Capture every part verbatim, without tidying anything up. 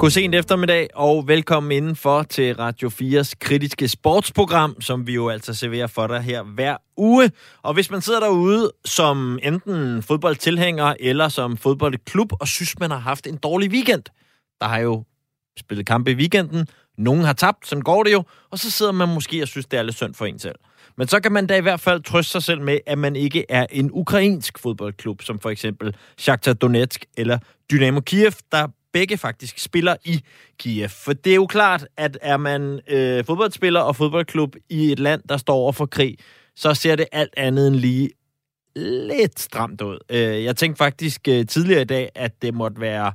God sent eftermiddag, og velkommen indenfor til Radio fires kritiske sportsprogram, som vi jo altså serverer for dig her hver uge. Og hvis man sidder derude som enten fodboldtilhænger eller som fodboldklub, og synes, man har haft en dårlig weekend, der har jo spillet kampe i weekenden, nogen har tabt, sådan går det jo, og så sidder man måske og synes, det er lidt synd for en selv. Men så kan man da i hvert fald trøste sig selv med, at man ikke er en ukrainsk fodboldklub, som for eksempel Shakhtar Donetsk eller Dynamo Kiev, der begge faktisk spiller i Kiev. For det er jo klart, at er man øh, fodboldspiller og fodboldklub i et land, der står over for krig, så ser det alt andet end lige lidt stramt ud. Øh, jeg tænkte faktisk øh, tidligere i dag, at det måtte være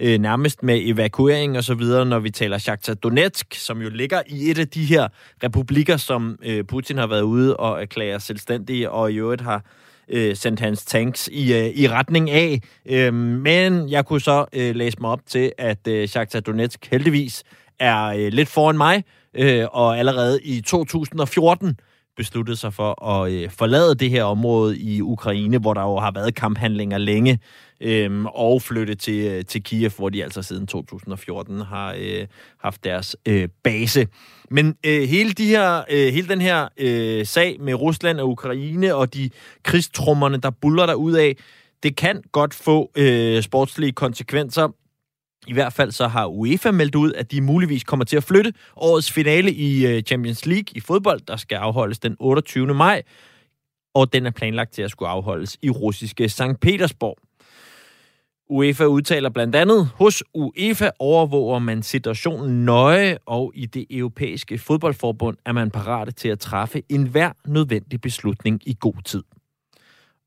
øh, nærmest med evakuering og så videre, når vi taler Shakhtar Donetsk, som jo ligger i et af de her republikker, som øh, Putin har været ude og erklærer selvstændige, og i øvrigt har Øh, sendt hans tanks i, øh, i retning af. Øh, men jeg kunne så øh, læse mig op til, at øh, Shakhtar Donetsk heldigvis er øh, lidt foran mig, øh, og allerede i to tusind og fjorten besluttede sig for at øh, forlade det her område i Ukraine, hvor der jo har været kamphandlinger længe, øh, og flytte til, øh, til Kiev, hvor de altså siden to tusind og fjorten har øh, haft deres øh, base. Men øh, hele, de her, øh, hele den her øh, sag med Rusland og Ukraine og de krigstrummerne, der buller derudad, det kan godt få øh, sportslige konsekvenser. I hvert fald så har UEFA meldt ud, at de muligvis kommer til at flytte årets finale i Champions League i fodbold, der skal afholdes den otteogtyvende maj, og den er planlagt til at skulle afholdes i russiske Sankt Petersburg. UEFA udtaler blandt andet, hos UEFA overvåger man situationen nøje, og i det europæiske fodboldforbund er man parate til at træffe enhver nødvendig beslutning i god tid.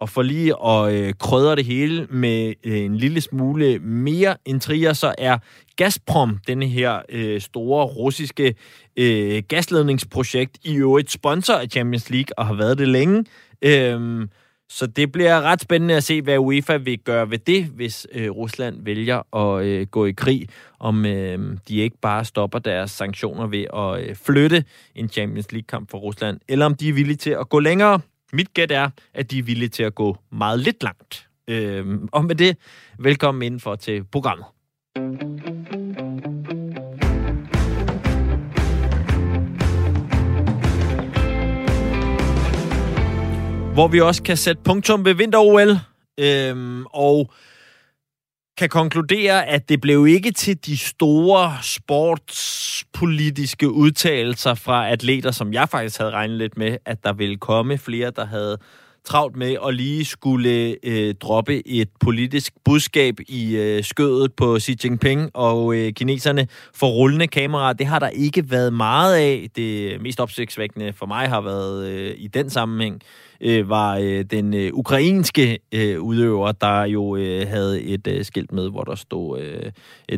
Og for lige at øh, krydre det hele med øh, en lille smule mere intriger, så er Gazprom, denne her øh, store russiske øh, gasledningsprojekt, i øvrigt sponsor af Champions League og har været det længe. Øhm, så det bliver ret spændende at se, hvad UEFA vil gøre ved det, hvis øh, Rusland vælger at øh, gå i krig, om øh, de ikke bare stopper deres sanktioner ved at øh, flytte en Champions League-kamp for Rusland, eller om de er villige til at gå længere. Mit gæt er, at de er villige til at gå meget lidt langt. Øh, og med det, velkommen indenfor til programmet. Hvor vi også kan sætte punktum ved vinter-O L. Øh, og kan konkludere, at det blev ikke til de store sportspolitiske udtalelser fra atleter, som jeg faktisk havde regnet lidt med, at der ville komme flere, der havde travlt med at lige skulle øh, droppe et politisk budskab i øh, skødet på Xi Jinping og øh, kineserne for rullende kameraer. Det har der ikke været meget af. Det mest opsigtsvækkende for mig har været øh, i den sammenhæng, øh, var øh, den øh, ukrainske øh, udøver, der jo øh, havde et øh, skilt med, hvor der stod øh,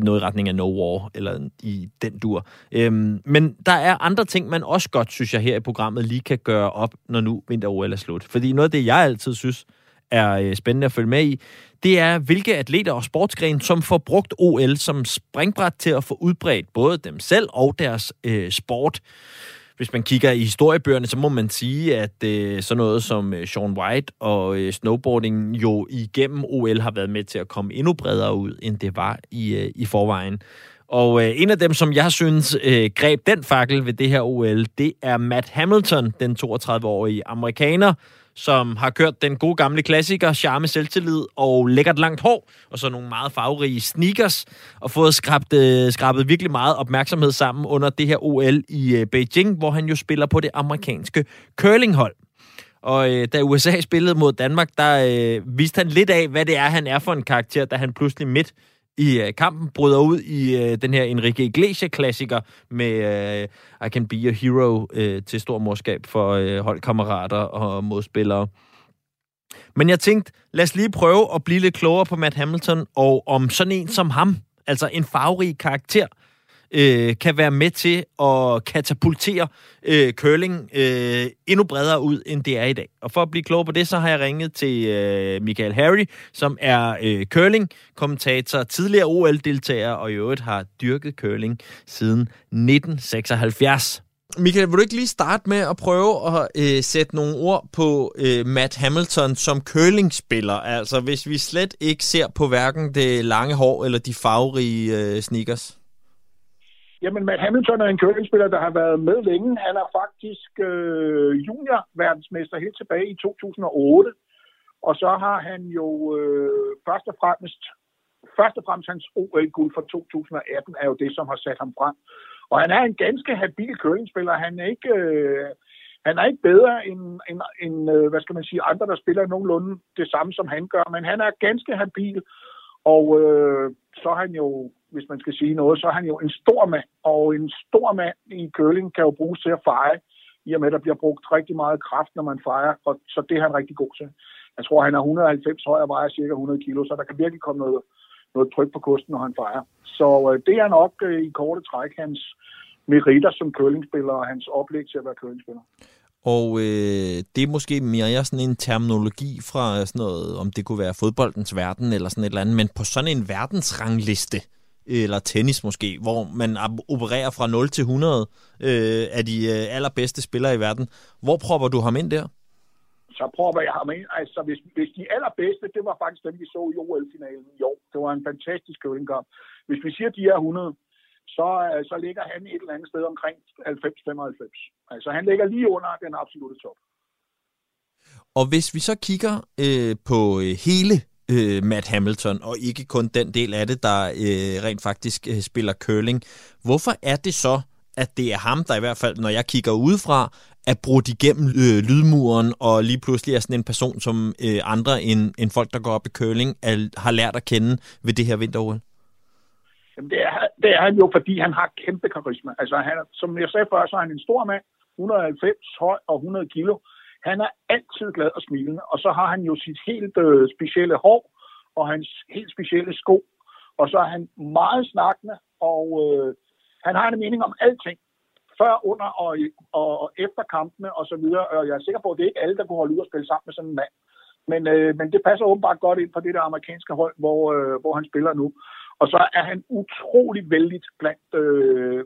noget i retning af no war, eller i den dur. Øhm, men der er andre ting, man også godt, synes jeg, her i programmet lige kan gøre op, når nu vinter-O L er slut. Fordi noget af det, jeg altid synes er spændende at følge med i, det er, hvilke atleter og sportsgrene, som får brugt O L som springbræt til at få udbredt både dem selv og deres øh, sport. Hvis man kigger i historiebøgerne, så må man sige, at øh, sådan noget som øh, Shaun White og øh, snowboarding jo igennem O L har været med til at komme endnu bredere ud, end det var i, øh, i forvejen. Og øh, en af dem, som jeg synes øh, greb den fakkel ved det her O L, det er Matt Hamilton, den toogtredive-årige amerikaner, som har kørt den gode gamle klassiker, charme, selvtillid og lækkert langt hår, og så nogle meget farverige sneakers, og fået skrabt, øh, skrabet virkelig meget opmærksomhed sammen under det her O L i øh, Beijing, hvor han jo spiller på det amerikanske curlinghold. Og øh, da U S A spillede mod Danmark, der øh, viste han lidt af, hvad det er, han er for en karakter, da han pludselig midt i øh, kampen bryder ud i øh, den her Enrique Iglesias-klassiker med øh, I Can Be Your Hero øh, til stor morskab for øh, holdkammerater og modspillere. Men jeg tænkte, lad os lige prøve at blive lidt klogere på Matt Hamilton, og om sådan en som ham, altså en farverig karakter, øh, kan være med til at katapultere øh, curling øh, endnu bredere ud, end det er i dag. Og for at blive klogere på det, så har jeg ringet til øh, Michael Harry, som er øh, curling-kommentator, tidligere O L-deltager, og i øvrigt har dyrket curling siden nitten seksoghalvfjerds. Michael, vil du ikke lige starte med at prøve at øh, sætte nogle ord på øh, Matt Hamilton som curlingspiller? Altså, hvis vi slet ikke ser på hverken det lange hår eller de farverige øh, sneakers. Jamen, Matt Hamilton er en curlingspiller, der har været med længe. Han er faktisk øh, junior-verdensmester helt tilbage i to tusind og otte. Og så har han jo øh, først og fremmest, først og fremmest hans O L-guld fra to tusind og atten er jo det, som har sat ham frem. Og han er en ganske habil curlingspiller. Han er ikke, øh, han er ikke bedre end, end, end øh, hvad skal man sige, andre, der spiller nogenlunde det samme, som han gør. Men han er ganske habil, og øh, så er han jo, hvis man skal sige noget, så er han jo en stor mand. Og en stor mand i curling kan jo bruges til at feje, i og med, at der bliver brugt rigtig meget kraft, når man fejer. Og så det er han rigtig god til. Jeg tror, han er et hundrede og halvfems høj og vejer cirka hundrede kilo, så der kan virkelig komme noget, noget tryk på kosten, når han fejer. Så øh, det er nok øh, i korte træk hans meritter som curlingspiller og hans oplæg til at være curlingspiller. Og øh, det er måske mere sådan en terminologi fra sådan noget, om det kunne være fodboldens verden eller sådan et eller andet, men på sådan en verdensrangliste, eller tennis måske, hvor man opererer fra nul til hundrede øh, af de øh, allerbedste spillere i verden. Hvor propper du ham ind der? Så propper jeg ham ind. Altså, hvis, hvis de allerbedste, det var faktisk dem, vi så i O L-finalen i år. Det var en fantastisk curlingkamp. Hvis vi siger, at de er hundrede, så, så ligger han et eller andet sted omkring halvfems til femoghalvfems. Altså, han ligger lige under den absolutte top. Og hvis vi så kigger øh, på hele øh, Matt Hamilton, og ikke kun den del af det, der øh, rent faktisk øh, spiller curling, hvorfor er det så, at det er ham, der i hvert fald, når jeg kigger udefra, er brudt igennem øh, lydmuren, og lige pludselig er sådan en person, som øh, andre end, end folk, der går op i curling, er, har lært at kende ved det her vinter-O L? Jamen, det er, det er han jo, fordi han har kæmpe karisma. Altså, han, som jeg sagde før, så er han en stor mand, et hundrede og halvfems høj og hundrede kilo. Han er altid glad og smilende, og så har han jo sit helt øh, specielle hår og hans helt specielle sko, og så er han meget snakkende, og øh, han har en mening om alting. Før, under og, og, og efter kampene og så videre. Og jeg er sikker på, at det er ikke alle, der kunne holde ud og spille sammen med sådan en mand. Men, øh, men det passer åbenbart godt ind på det der amerikanske hold, hvor, øh, hvor han spiller nu. Og så er han utrolig vældigt blandt, øh,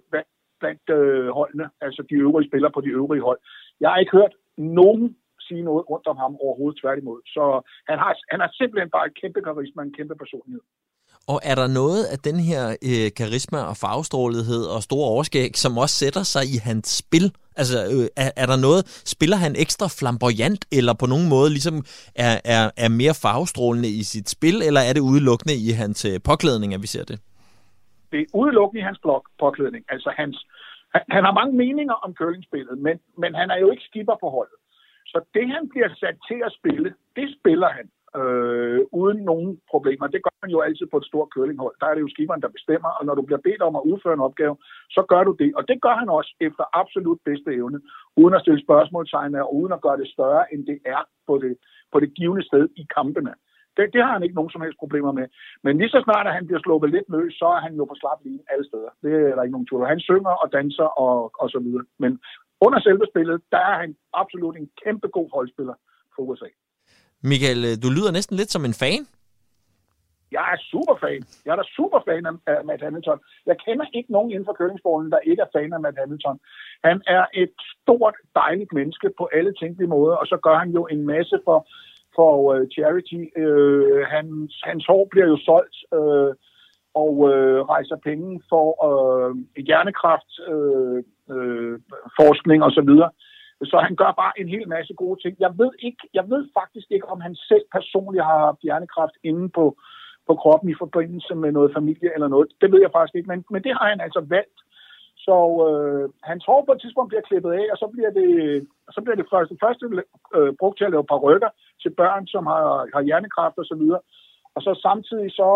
blandt øh, holdene, altså de øvrige spillere på de øvrige hold. Jeg har ikke hørt nogen sige noget rundt om ham overhovedet, tværtimod. Så han har, han har simpelthen bare et kæmpe karisma, en kæmpe personlighed. Og er der noget af den her øh, karisma og farvestrålighed og store overskæg, som også sætter sig i hans spil? Altså, øh, er, er der noget, spiller han ekstra flamboyant, eller på nogen måde ligesom er, er, er mere farvestrålende i sit spil, eller er det udelukkende i hans øh, påklædning, at vi ser det? Det er udelukkende i hans blok, påklædning. Altså, hans, han, han har mange meninger om curlingspillet, men, men han er jo ikke skipper på holdet. Så det, han bliver sat til at spille, det spiller han. Øh, uden nogen problemer. Det gør man jo altid på et stort curlinghold. Der er det jo skiveren, der bestemmer, og når du bliver bedt om at udføre en opgave, så gør du det. Og det gør han også efter absolut bedste evne, uden at stille spørgsmålstegn og uden at gøre det større, end det er på det, på det givne sted i kampene. Det, det har han ikke nogen som helst problemer med. Men lige så snart, at han bliver sluppet lidt løs, så er han jo på slap linje alle steder. Det er der ikke nogen tvivl. Han synger og danser og, og så videre. Men under selve spillet, der er han absolut en kæmpe god holdspiller for U S A. Michael, du lyder næsten lidt som en fan. Jeg er superfan. Jeg er da superfan af Matt Hamilton. Jeg kender ikke nogen inden for curlingsporten, der ikke er fan af Matt Hamilton. Han er et stort, dejligt menneske på alle tænkelige måder, og så gør han jo en masse for, for uh, charity. Uh, hans, hans hår bliver jo solgt uh, og uh, rejser penge for uh, hjernekræftforskning uh, uh, og så videre. Så han gør bare en hel masse gode ting. Jeg ved ikke, jeg ved faktisk ikke, om han selv personligt har haft hjernekræft inde på, på kroppen i forbindelse med noget familie eller noget. Det ved jeg faktisk ikke, men, men det har han altså valgt. Så øh, hans hår på et tidspunkt bliver klippet af, og så bliver det, så bliver det først, først øh, brugt til at lave parrykker til børn, som har, har hjernekræft og så videre. Og så samtidig så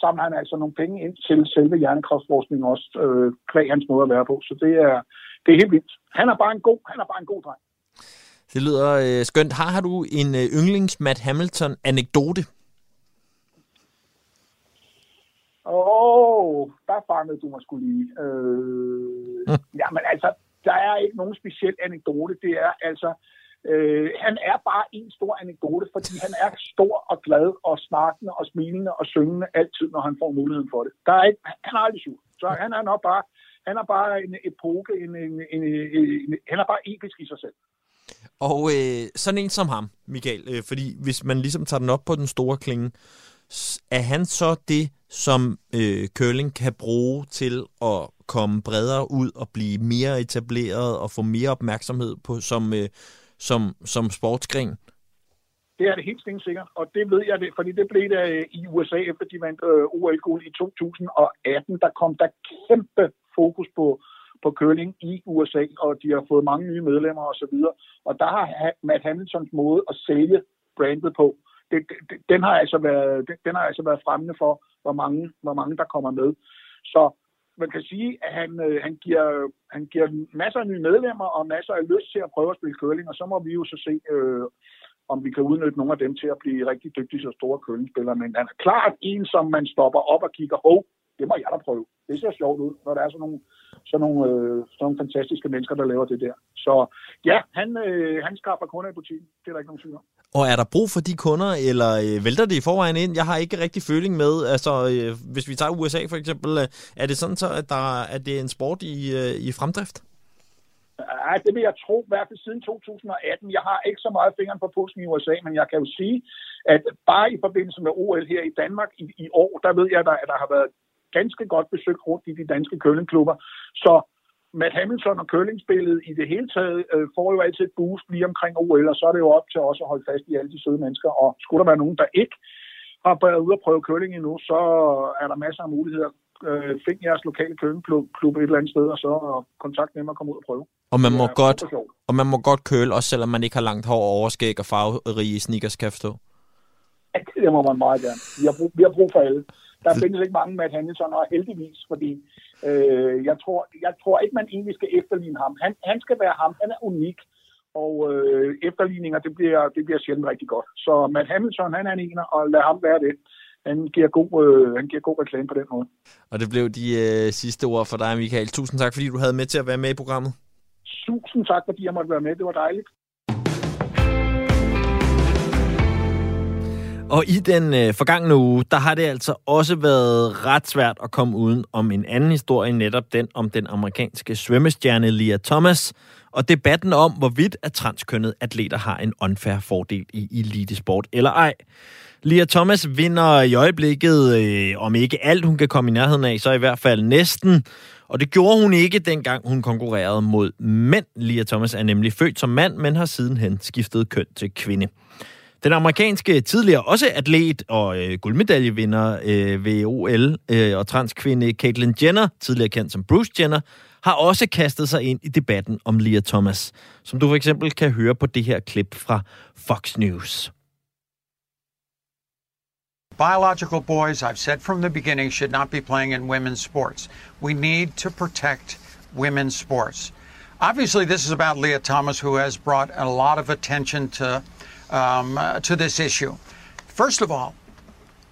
samler han altså nogle penge ind til selve hjernekræftforskningen også, øh, kvæg hans måde at være på. Så det er, det er helt vildt. Han er bare en god, han er bare en god dreng. Det lyder øh, skønt. Har, har du en øh, yndlings Matt Hamilton-anekdote? Åh, oh, der fangede du mig sgu lige. Øh, mm. Jamen altså, der er ikke nogen speciel anekdote. Det er altså... Øh, han er bare en stor anekdote, fordi han er stor og glad og snakkende og smilende og syngende altid, når han får muligheden for det. Der er ikke, han er aldrig sur. Så han er nok bare Han er bare en epoke, en, en, en, en, en, han er bare episk i sig selv. Og øh, sådan en som ham, Michael, øh, fordi hvis man ligesom tager den op på den store klinge, er han så det, som øh, curling kan bruge til at komme bredere ud og blive mere etableret og få mere opmærksomhed på som, øh, som, som sportsgren? Det er det helt sikkert, og det ved jeg det, fordi det blev der i U S A, efter de vandt O L-guld i to tusind og atten. Der kom der kæmpe fokus på, på curling i U S A, og de har fået mange nye medlemmer osv. Og, og der har Matt Hamiltons måde at sælge brandet på, det, det, den, har altså været, den har altså været fremmende for, hvor mange, hvor mange der kommer med. Så man kan sige, at han, han, giver, han giver masser af nye medlemmer og masser af lyst til at prøve at spille curling, og så må vi jo så se... Øh, om vi kan udnytte nogle af dem til at blive rigtig dygtige og store curlingspillere, men han er klart en, som man stopper op og kigger, åh, oh, det må jeg da prøve. Det ser sjovt ud, når der er sådan nogle, sådan nogle, øh, sådan nogle fantastiske mennesker, der laver det der. Så ja, han, øh, han skaffer kunder i butikken, det er der ikke nogen tvivl om. Og er der brug for de kunder, eller øh, vælter det i forvejen ind? Jeg har ikke rigtig føling med, altså øh, hvis vi tager U S A for eksempel, øh, er det sådan så, at, der, at det er en sport i, øh, i fremdrift? Ej, det vil jeg tro, i hvert fald siden to tusind og atten. Jeg har ikke så meget fingeren på pulsen i U S A, men jeg kan jo sige, at bare i forbindelse med O L her i Danmark i, i år, der ved jeg, at der, at der har været ganske godt besøgt rundt i de danske curlingklubber. Så Matt Hamilton og curlingspillet i det hele taget øh, får jo altid et boost lige omkring O L, og så er det jo op til os at holde fast i alle de søde mennesker. Og skulle der være nogen, der ikke har været ude og prøve curling endnu, så er der masser af muligheder. Find jeres lokale curlingklub et eller andet sted, og så kontakt dem og komme ud og prøve. Og man må, godt, og man må godt curle, også selvom man ikke har langt hår, overskæg og farverige sneakers, kan jeg forstå. Ja, det må man meget gerne. Vi har brug, vi har brug for alle. Der findes ikke mange Matt Hamilton, og heldigvis, fordi øh, jeg, tror, jeg tror ikke, man egentlig skal efterligne ham. Han, han skal være ham, han er unik, og øh, efterligninger, det bliver, det bliver sjældent rigtig godt. Så Matt Hamilton, han er en ener, og lad ham være det. Han giver god, øh, han giver god reklame på den måde. Og det blev de øh, sidste ord for dig, Michael. Tusind tak, fordi du havde med til at være med i programmet. Tusind tak, fordi jeg måtte være med. Det var dejligt. Og i den øh, forgangne uge, der har det altså også været ret svært at komme uden om en anden historie, netop den om den amerikanske svømmestjerne Lia Thomas, og debatten om, hvorvidt at transkønnede atleter har en unfair fordel i elitesport eller ej. Lia Thomas vinder i øjeblikket, øh, om ikke alt hun kan komme i nærheden af, så i hvert fald næsten. Og det gjorde hun ikke, dengang hun konkurrerede mod mænd. Lia Thomas er nemlig født som mand, men har sidenhen skiftet køn til kvinde. Den amerikanske tidligere også atlet og øh, guldmedaljevinder øh, ved O L øh, og transkvinde Caitlyn Jenner, tidligere kendt som Bruce Jenner, har også kastet sig ind i debatten om Lia Thomas, som du for eksempel kan høre på det her klip fra Fox News. Biological boys, I've said from the beginning, should not be playing in women's sports. We need to protect women's sports. Obviously, this is about Lia Thomas, who has brought a lot of attention to um, uh, to this issue. First of all,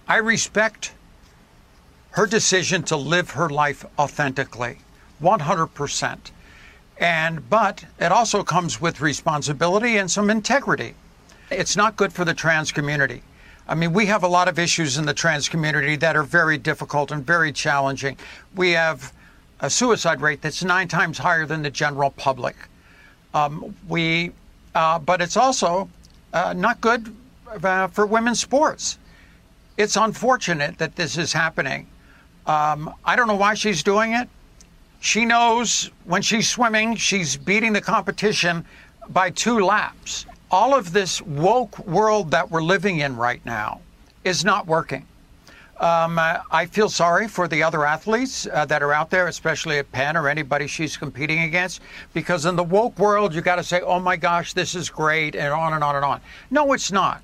I respect her decision to live her life authentically, one hundred percent. And but it also comes with responsibility and some integrity. It's not good for the trans community. I mean, we have a lot of issues in the trans community that are very difficult and very challenging. We have a suicide rate that's nine times higher than the general public. Um, we, uh, but it's also uh, not good uh, for women's sports. It's unfortunate that this is happening. Um, I don't know why she's doing it. She knows when she's swimming, she's beating the competition by two laps. All of this woke world that we're living in right now is not working. Um, I feel sorry for the other athletes uh, that are out there, especially at Penn or anybody she's competing against, because in the woke world, you got to say, oh my gosh, this is great, and on and on and on. No, it's not.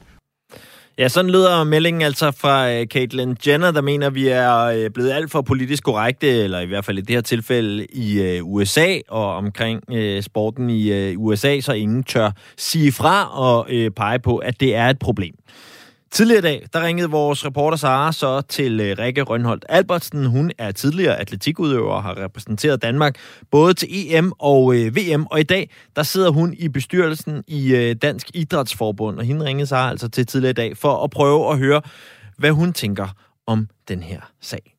Ja, sådan lyder meldingen altså fra Caitlyn Jenner, der mener, vi er blevet alt for politisk korrekte, eller i hvert fald i det her tilfælde i U S A, og omkring sporten i U S A, så ingen tør sige fra og pege på, at det er et problem. Tidligere i dag, der ringede vores reporter Sara så til Rikke Rønholdt Albertsen. Hun er tidligere atletikudøver og har repræsenteret Danmark både til E M og V M. Og i dag, der sidder hun i bestyrelsen i Dansk Idrætsforbund. Og hende ringede Sara altså til tidligere i dag for at prøve at høre, hvad hun tænker om den her sag.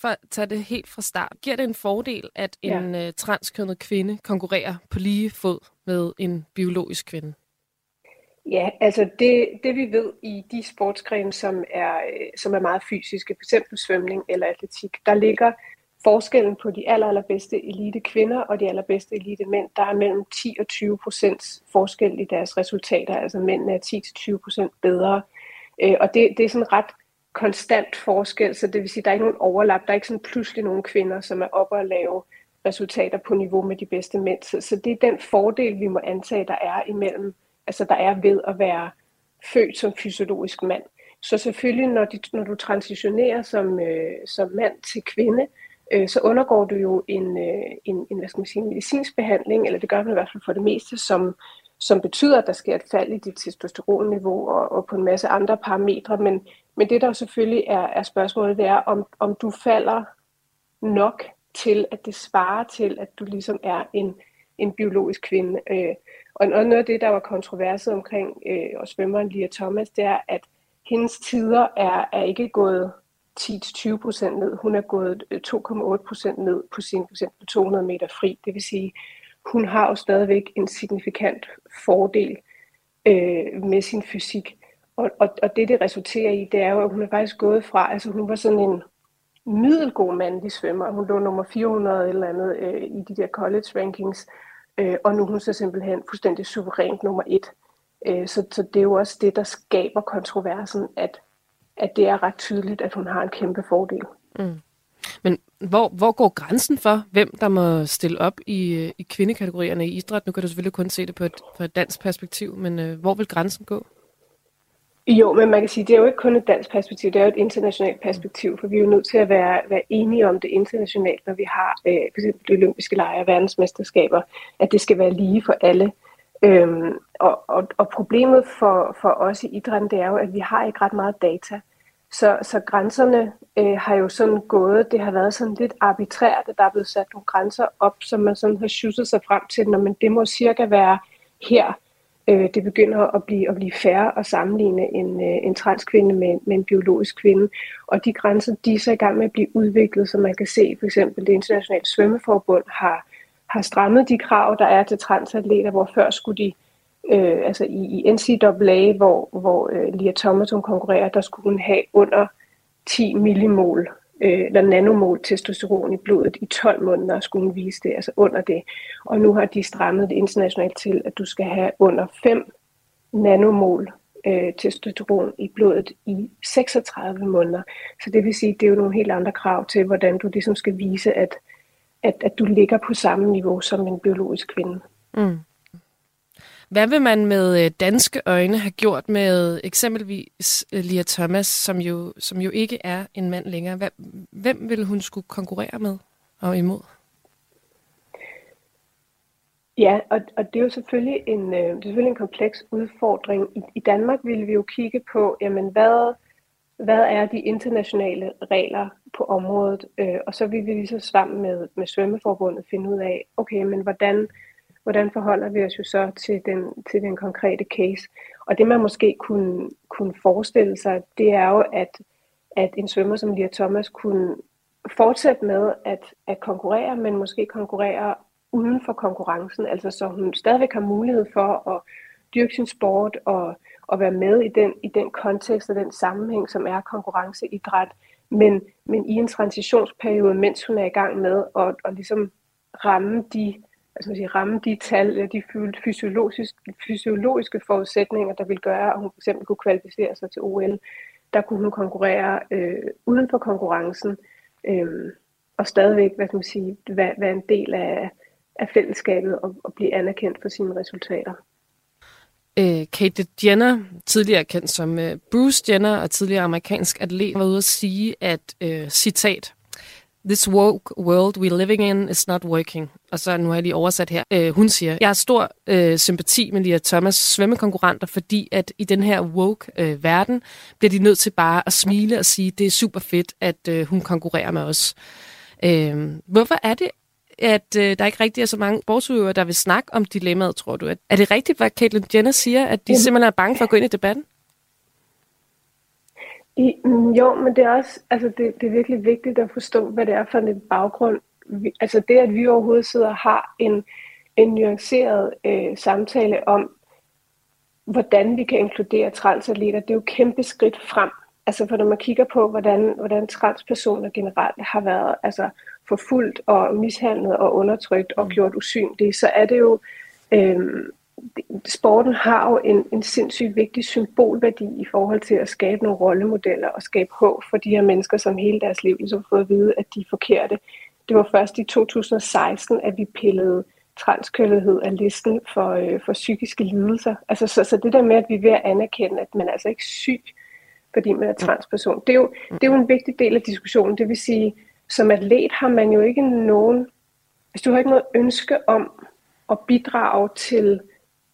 for at tage det helt fra start. Giver det en fordel, at en ja. transkønnet kvinde konkurrerer på lige fod med en biologisk kvinde? Ja, altså det, det vi ved i de sportsgrene, som er, som er meget fysiske, f.eks. svømning eller atletik, der ligger forskellen på de aller, allerbedste elite kvinder og de allerbedste elite mænd, der er mellem ti og tyve procent forskel i deres resultater. Altså mændene er ti til tyve procent bedre. Og det, det er sådan ret konstant forskel, så det vil sige, at der er ikke nogen overlap. Der er ikke sådan pludselig nogen kvinder, som er oppe og lave resultater på niveau med de bedste mænd. Så, så det er den fordel, vi må antage, der er imellem, altså der er ved at være født som fysiologisk mand. Så selvfølgelig, når, de, når du transitionerer som, øh, som mand til kvinde, øh, så undergår du jo en, øh, en, en hvad skal man sige, medicinsk behandling, eller det gør man i hvert fald for det meste, som, som betyder, at der sker et fald i dit testosteronniveau og, og på en masse andre parametre, men Men det, der jo selvfølgelig er, er spørgsmålet, det er, om, om du falder nok til, at det svarer til, at du ligesom er en, en biologisk kvinde. Øh, og noget af det, der var kontroverset omkring øh, og svømmeren Lia Thomas, det er, at hendes tider er, er ikke gået ti til tyve procent ned. Hun er gået to komma otte procent ned på sin for eksempel to hundrede meter fri. Det vil sige, hun har jo stadigvæk en signifikant fordel øh, med sin fysik. Og, og det, det resulterer i, det er jo, at hun er faktisk gået fra, altså hun var sådan en middelgod mandlig svømmer, hun lå nummer fire hundrede eller andet øh, i de der college rankings, øh, og nu er hun så simpelthen fuldstændig suverænt nummer et. Øh, så, så det er jo også det, der skaber kontroversen, at, at det er ret tydeligt, at hun har en kæmpe fordel. Mm. Men hvor, hvor går grænsen for, hvem der må stille op i, i kvindekategorierne i idræt? Nu kan du selvfølgelig kun se det på et, på et dansk perspektiv, men øh, hvor vil grænsen gå? Jo, men man kan sige, at det er jo ikke kun et dansk perspektiv, det er jo et internationalt perspektiv, for vi er jo nødt til at være, være enige om det internationalt, når vi har øh, for eksempel de olympiske lege og verdensmesterskaber, at det skal være lige for alle. Øhm, og, og, og problemet for, for os i idrætten, det er jo, at vi har ikke ret meget data. Så, så grænserne øh, har jo sådan gået, det har været sådan lidt arbitrært, at der er blevet sat nogle grænser op, som man sådan har sjusset sig frem til, når man det må cirka være her. Det begynder at blive, at blive færre at sammenligne en, en transkvinde med, med en biologisk kvinde. Og de grænser, de er så i gang med at blive udviklet, så man kan se, for eksempel det internationale svømmeforbund har, har strammet de krav, der er til transatleter, hvor før skulle de, øh, altså i, i N C A A, hvor, hvor øh, Lia Thomas konkurrerer, der skulle hun have under ti millimol øh, eller nanomol testosteron i blodet i tolv måneder, skulle hun vise det, altså under det. Og nu har de strammet det internationalt til, at du skal have under fem nanomol øh, testosteron i blodet i seksogtredive måneder. Så det vil sige, at det er jo nogle helt andre krav til, hvordan du ligesom skal vise, at, at, at du ligger på samme niveau som en biologisk kvinde. Mm. Hvad vil man med danske øjne have gjort med eksempelvis Lia Thomas, som jo, som jo ikke er en mand længere? Hvem ville hun skulle konkurrere med og imod? Ja, og, og det er jo selvfølgelig en, øh, selvfølgelig en kompleks udfordring. I, i Danmark ville vi jo kigge på, jamen, hvad, hvad er de internationale regler på området? Øh, og så ville vi lige så sammen med, med Svømmeforbundet finde ud af, okay, men hvordan, hvordan forholder vi os jo så til den, til den konkrete case? Og det man måske kunne, kunne forestille sig, det er jo, at, at en svømmer som Lia Thomas kunne fortsætte med at, at konkurrere, men måske konkurrere uden for konkurrencen, altså så hun stadigvæk har mulighed for at dyrke sin sport og, og være med i den, i den kontekst og den sammenhæng, som er konkurrenceidræt, men, men i en transitionsperiode, mens hun er i gang med at, at ligesom ramme de, altså man siger, ramme de tal, de fysiologiske, fysiologiske forudsætninger, der vil gøre, at hun fx kunne kvalificere sig til O L, der kunne hun konkurrere øh, uden for konkurrencen, øh, og stadigvæk hvad kan man sige, være, være en del af af fællesskabet og, og blive anerkendt for sine resultater. Øh, Caitlyn Jenner, tidligere kendt som øh, Bruce Jenner og tidligere amerikansk atlet, var ude at sige, at, øh, citat, "This woke world we're living in is not working." Og så nu har jeg lige oversat her. Øh, hun siger, jeg har stor øh, sympati med Lia Thomas' svømmekonkurrenter, fordi at i den her woke-verden øh, bliver de nødt til bare at smile og sige, det er super fedt, at øh, hun konkurrerer med os. Øh, hvorfor er det, at øh, der ikke rigtig er så mange sportsudøvere, der vil snakke om dilemmaet, tror du? Er det rigtigt, hvad Caitlyn Jenner siger, at de simpelthen er bange for at gå ind i debatten? I, jo, men det er også, altså det, det er virkelig vigtigt at forstå, hvad det er for en baggrund. Altså det, at vi overhovedet sidder og har en, en nuanceret øh, samtale om, hvordan vi kan inkludere transatleter, det er jo kæmpe skridt frem. Altså for når man kigger på, hvordan, hvordan transpersoner generelt har været altså forfulgt og mishandlet og undertrykt og gjort usynlige, så er det jo, øh, sporten har jo en, en sindssygt vigtig symbolværdi i forhold til at skabe nogle rollemodeller og skabe håb for de her mennesker, som hele deres liv ligesom har fået at vide, at de er forkerte. Det var først i to tusind og seksten, at vi pillede transkønnethed af listen for, øh, for psykiske lidelser. Altså, så, så det der med, at vi er ved at anerkende, at man er altså ikke syg, fordi man er transperson, det er, jo, det er jo en vigtig del af diskussionen. Det vil sige, som atlet har man jo ikke nogen... Hvis du har ikke noget ønske om at bidrage til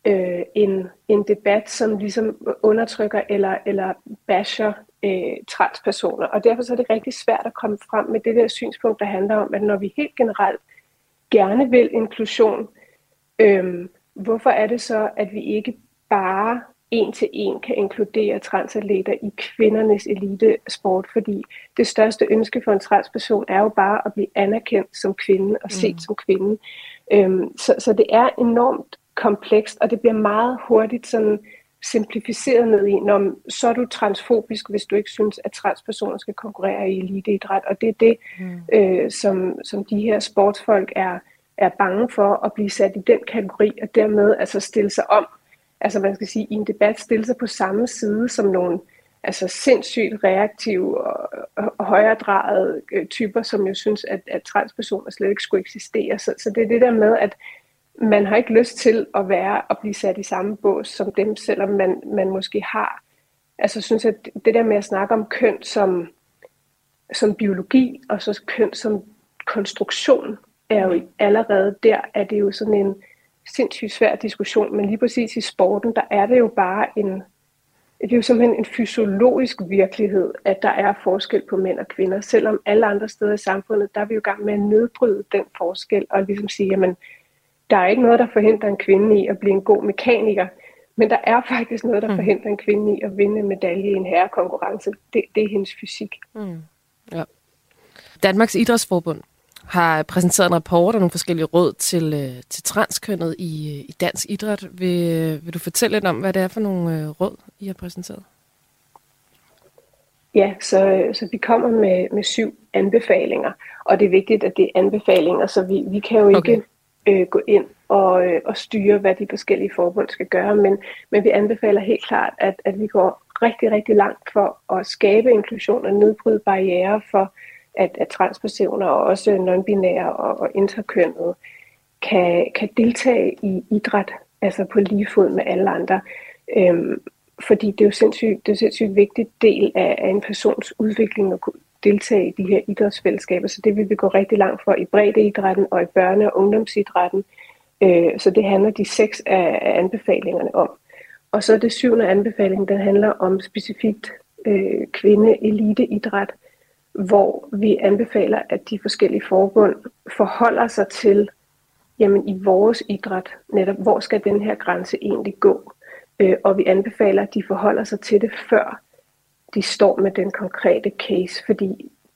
øh, en, en debat, som ligesom undertrykker eller, eller basher øh, transpersoner, og derfor så er det rigtig svært at komme frem med det der synspunkt, der handler om, at når vi helt generelt gerne vil inklusion, øh, hvorfor er det så, at vi ikke bare en til en kan inkludere transatleter i kvindernes elitesport, fordi det største ønske for en transperson er jo bare at blive anerkendt som kvinde og set mm. som kvinde. Øhm, så, så det er enormt komplekst, og det bliver meget hurtigt sådan simplificeret ned i, når så er du transfobisk, hvis du ikke synes, at transpersoner skal konkurrere i eliteidræt, og det er det, mm. øh, som, som de her sportsfolk er, er bange for at blive sat i den kategori, og dermed altså stille sig om. Altså man skal sige, i en debat stille sig på samme side som nogle altså sindssygt reaktive og højredrejede typer, som jo synes, at, at transpersoner slet ikke skulle eksistere. Så, så det er det der med, at man har ikke lyst til at være og blive sat i samme bås som dem, selvom man, man måske har. Altså synes, at det der med at snakke om køn som, som biologi og så køn som konstruktion, er jo allerede der, at det jo sådan en sindssygt svær diskussion, men lige præcis i sporten, der er det jo bare en, det er jo simpelthen en fysiologisk virkelighed, at der er forskel på mænd og kvinder, selvom alle andre steder i samfundet, der er vi jo i gang med at nedbryde den forskel, og ligesom sige, jamen, der er ikke noget, der forhindrer en kvinde i at blive en god mekaniker, men der er faktisk noget, der mm. forhindrer en kvinde i at vinde en medalje i en herrekonkurrence. Det, det er hendes fysik. Mm. Ja. Danmarks Idrætsforbund har præsenteret en rapport og nogle forskellige råd til, til transkønnet i, i dansk idræt. Vil, vil du fortælle lidt om, hvad det er for nogle råd, I har præsenteret? Ja, så, så vi kommer med, med syv anbefalinger, og det er vigtigt, at det er anbefalinger, så vi, vi kan jo okay. ikke øh, gå ind og, øh, og styre, hvad de forskellige forbund skal gøre, men, men vi anbefaler helt klart, at, at vi går rigtig, rigtig langt for at skabe inklusion og nedbryde barrierer for At, at transpersoner og også non-binære og, og interkønnede kan, kan deltage i idræt, altså på lige fod med alle andre. Øhm, fordi det er jo sindssygt, det er sindssygt vigtig del af, af en persons udvikling at kunne deltage i de her idrætsfællesskaber, så det vil vi gå rigtig langt for i breddeidrætten og i børne- og ungdomsidrætten. Øh, så det handler de seks af, af anbefalingerne om. Og så det syvende anbefaling, den handler om specifikt øh, kvinde-eliteidræt, hvor vi anbefaler, at de forskellige forbund forholder sig til, jamen i vores idræt, netop hvor skal den her grænse egentlig gå? Øh, og vi anbefaler, at de forholder sig til det, før de står med den konkrete case. Fordi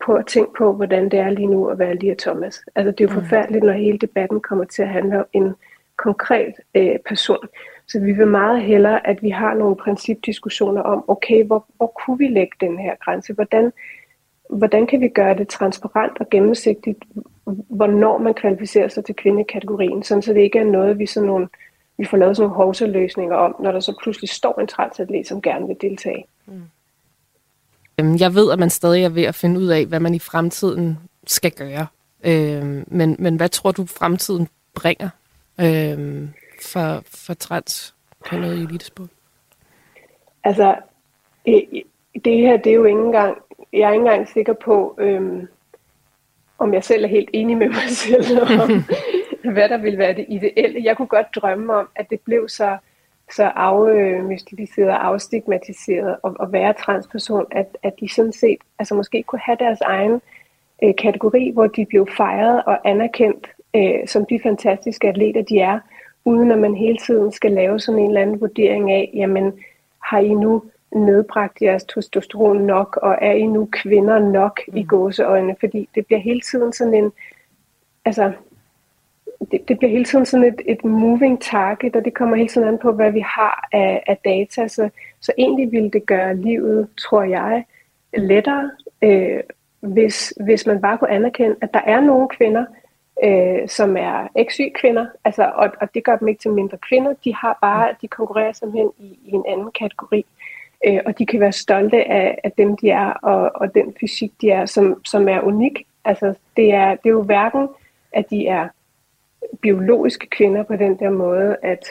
prøv at tænke på, hvordan det er lige nu at være Lia Thomas. Altså det er jo forfærdeligt, når hele debatten kommer til at handle om en konkret øh, person. Så vi vil meget hellere, at vi har nogle principdiskussioner om, okay, hvor, hvor kunne vi lægge den her grænse? Hvordan... Hvordan kan vi gøre det transparent og gennemsigtigt, hvornår man kvalificerer sig til kvindekategorien, sådan så det ikke er noget, vi, sådan nogle, vi får lavet sådan nogle hovsaløsninger om, når der så pludselig står en transatlet, som gerne vil deltage. Mm. Jeg ved, at man stadig er ved at finde ud af, hvad man i fremtiden skal gøre. Øh, men, men hvad tror du, fremtiden bringer øh, for, for transkønnede i elitesport? Altså, det her, det er jo ikke engang... Jeg er ikke engang sikker på, øhm, om jeg selv er helt enig med mig selv, om hvad der ville være det ideelle. Jeg kunne godt drømme om, at det blev så, så afmystificeret og afstigmatiseret at, at være transperson, at, at de sådan set altså måske kunne have deres egen øh, kategori, hvor de blev fejret og anerkendt øh, som de fantastiske atleter, de er, uden at man hele tiden skal lave sådan en eller anden vurdering af, jamen har I nu nedbragt jeres testosteron nok, og er I nu kvinder nok mm. i gåseøjne? Fordi det bliver hele tiden sådan en, altså, det, det bliver hele tiden sådan et, et moving target, og det kommer hele tiden an på, hvad vi har af, af data. Så, så egentlig ville det gøre livet, tror jeg, lettere, øh, hvis, hvis man bare kunne anerkende, at der er nogle kvinder, Øh, som er X Y kvinder, altså, og, og det gør dem ikke til mindre kvinder, de har bare, de konkurrerer simpelthen i, i en anden kategori, øh, og de kan være stolte af, af dem de er, og, og den fysik de er, som, som er unik, altså det er, det er jo hverken, at de er biologiske kvinder på den der måde, at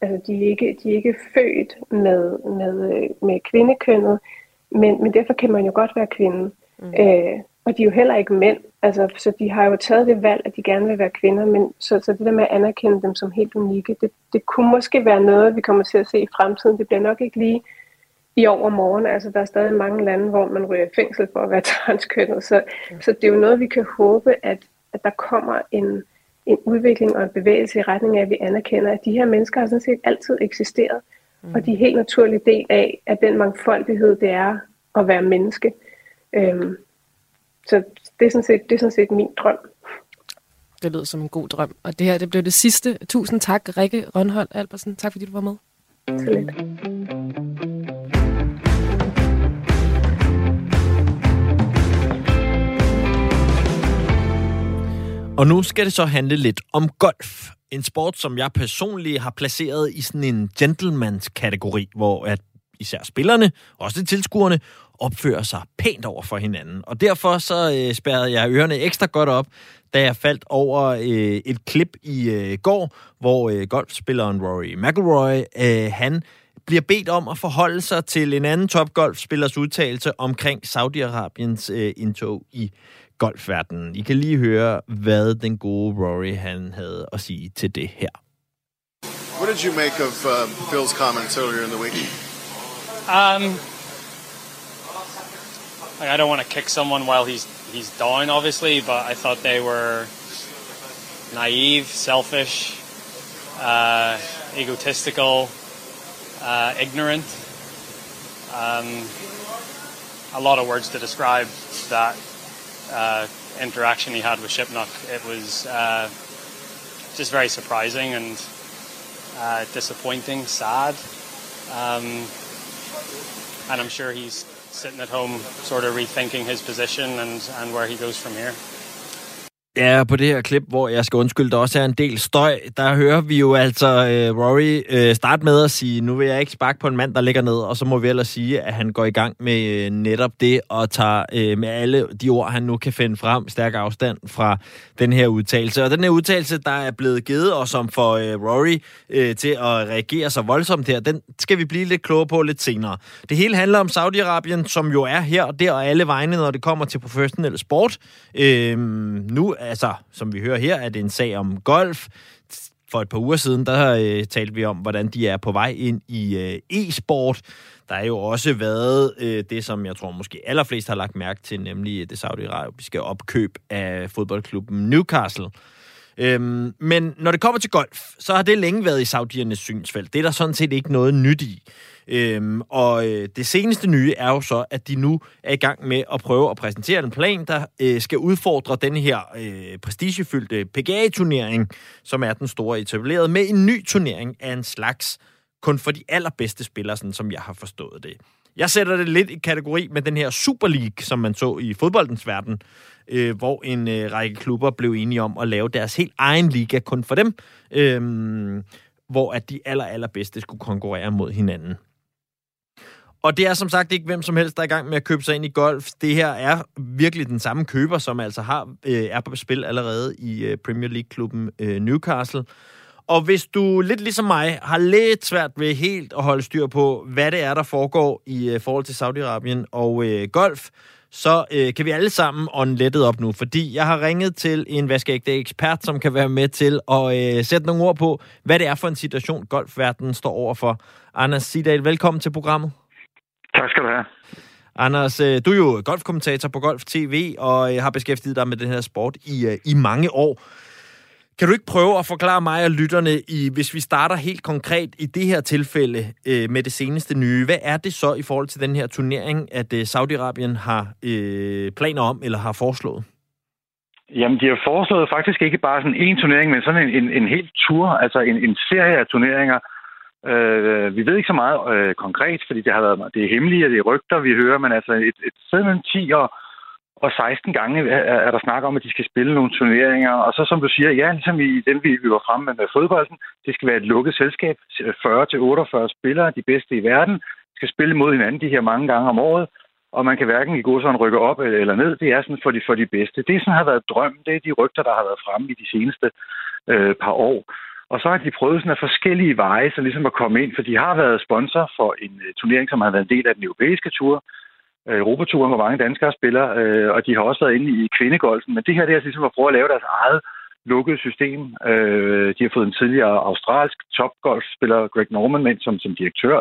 altså, de, ikke, de er ikke født med, med, med kvindekønnet, men, men derfor kan man jo godt være kvinde, mm. øh, og de er jo heller ikke mænd, altså, så de har jo taget det valg, at de gerne vil være kvinder, men så, så det der med at anerkende dem som helt unikke, det, det kunne måske være noget, vi kommer til at se i fremtiden. Det bliver nok ikke lige i overmorgen, altså der er stadig mange lande, hvor man ryger i fængsel for at være transkønnet, så, så det er jo noget, vi kan håbe, at, at der kommer en, en udvikling og en bevægelse i retning af, at vi anerkender, at de her mennesker har sådan set altid eksisteret, mm. og de er helt naturlig del af, at den mangfoldighed, det er at være menneske. Øhm, Så det er, sådan set, det er sådan set min drøm. Det lyder som en god drøm. Og det her, det blev det sidste. Tusind tak, Rikke Rønholdt Albertsen. Tak fordi du var med. Så lidt. Og nu skal det så handle lidt om golf. En sport, som jeg personligt har placeret i sådan en gentlemanskategori, hvor at især spillerne, også tilskuerne, opfører sig pænt over for hinanden. Og derfor så øh, spærrede jeg ørerne ekstra godt op, da jeg faldt over øh, et klip i øh, går, hvor øh, golfspilleren Rory McIlroy, øh, han bliver bedt om at forholde sig til en anden topgolfspillers udtalelse omkring Saudi-Arabiens øh, indtog i golfverdenen. I kan lige høre, hvad den gode Rory han havde at sige til det her. What did you make of uh, Phil's comments earlier in the week? Um, like I don't want to kick someone while he's he's down, obviously, but I thought they were naive, selfish, uh, egotistical, uh, ignorant. Um, a lot of words to describe that uh, interaction he had with Shipnuck. It was uh, just very surprising and uh, disappointing, sad. Um, And I'm sure he's sitting at home, sort of rethinking his position and, and where he goes from here. Ja, på det her klip, hvor jeg skal undskylde, der også er en del støj, der hører vi jo altså uh, Rory uh, starte med at sige, nu vil jeg ikke sparke på en mand, der ligger ned, og så må vi ellers sige, at han går i gang med uh, netop det, og tager uh, med alle de ord, han nu kan finde frem, stærk afstand fra den her udtalelse. Og den her udtalelse, der er blevet givet, og som får uh, Rory uh, til at reagere så voldsomt her, den skal vi blive lidt klogere på lidt senere. Det hele handler om Saudi-Arabien, som jo er her og der og alle vegne, når det kommer til professionel sport. Uh, nu altså, som vi hører her, er det en sag om golf. For et par uger siden, der øh, talte vi om, hvordan de er på vej ind i øh, e-sport. Der er jo også været øh, det, som jeg tror måske allerflest har lagt mærke til, nemlig det saudiarabiske opkøb af fodboldklubben Newcastle. Øhm, men når det kommer til golf, så har det længe været i saudiernes synsfelt. Det er der sådan set ikke noget nyt i. Øhm, og øh, det seneste nye er jo så, at de nu er i gang med at prøve at præsentere en plan, der øh, skal udfordre den her øh, prestigefyldte P G A-turnering, som er den store etablerede, med en ny turnering af en slags, kun for de allerbedste spillere, sådan som jeg har forstået det. Jeg sætter det lidt i kategori med den her Super League, som man så i fodboldens verden, øh, hvor en øh, række klubber blev enige om at lave deres helt egen liga kun for dem, øh, hvor at de aller, allerbedste skulle konkurrere mod hinanden. Og det er som sagt ikke hvem som helst, der er i gang med at købe sig ind i golf. Det her er virkelig den samme køber, som altså har, øh, er på spil allerede i øh, Premier League-klubben øh, Newcastle. Og hvis du, lidt ligesom mig, har lidt svært ved helt at holde styr på, hvad det er, der foregår i øh, forhold til Saudi-Arabien og øh, golf, så øh, kan vi alle sammen ånde lettet op nu, fordi jeg har ringet til en vaskeægte ekspert, som kan være med til at øh, sætte nogle ord på, hvad det er for en situation, golfverdenen står overfor. Anna Seedal, velkommen til programmet. Tak skal du have. Anders, du er jo golfkommentator på Golf T V, og har beskæftiget dig med den her sport i, i mange år. Kan du ikke prøve at forklare mig og lytterne, i, hvis vi starter helt konkret i det her tilfælde øh, med det seneste nye, hvad er det så i forhold til den her turnering, at øh, Saudi-Arabien har øh, planer om eller har foreslået? Jamen, de har foreslået faktisk ikke bare sådan en turnering, men sådan en, en, en hel tur, altså en, en serie af turneringer. Øh, vi ved ikke så meget øh, konkret, fordi det har været det er hemmelige, og det er rygter, vi hører, men altså et, et sted mellem ti og, og seksten gange er, er der snak om, at de skal spille nogle turneringer. Og så, som du siger, ja, ligesom i den, vi var fremme med fodbolden, det skal være et lukket selskab. fyrre til otteogfyrre spillere, de bedste i verden, skal spille mod hinanden de her mange gange om året. Og man kan hverken i god sådan rykke op eller ned. Det er sådan for de, for de bedste. Det sådan har været drømmen. Det er de rygter, der har været fremme i de seneste øh, par år. Og så har de prøvet sådan af forskellige veje, så ligesom at komme ind, for de har været sponsor for en turnering, som har været en del af den europæiske tur, Europaturen, hvor mange danskere spiller, øh, og de har også været inde i kvindegolfen. Men det her, det er ligesom at prøve at lave deres eget lukkede system. Øh, de har fået en tidligere australsk topgolfspiller, Greg Norman, med som, som direktør.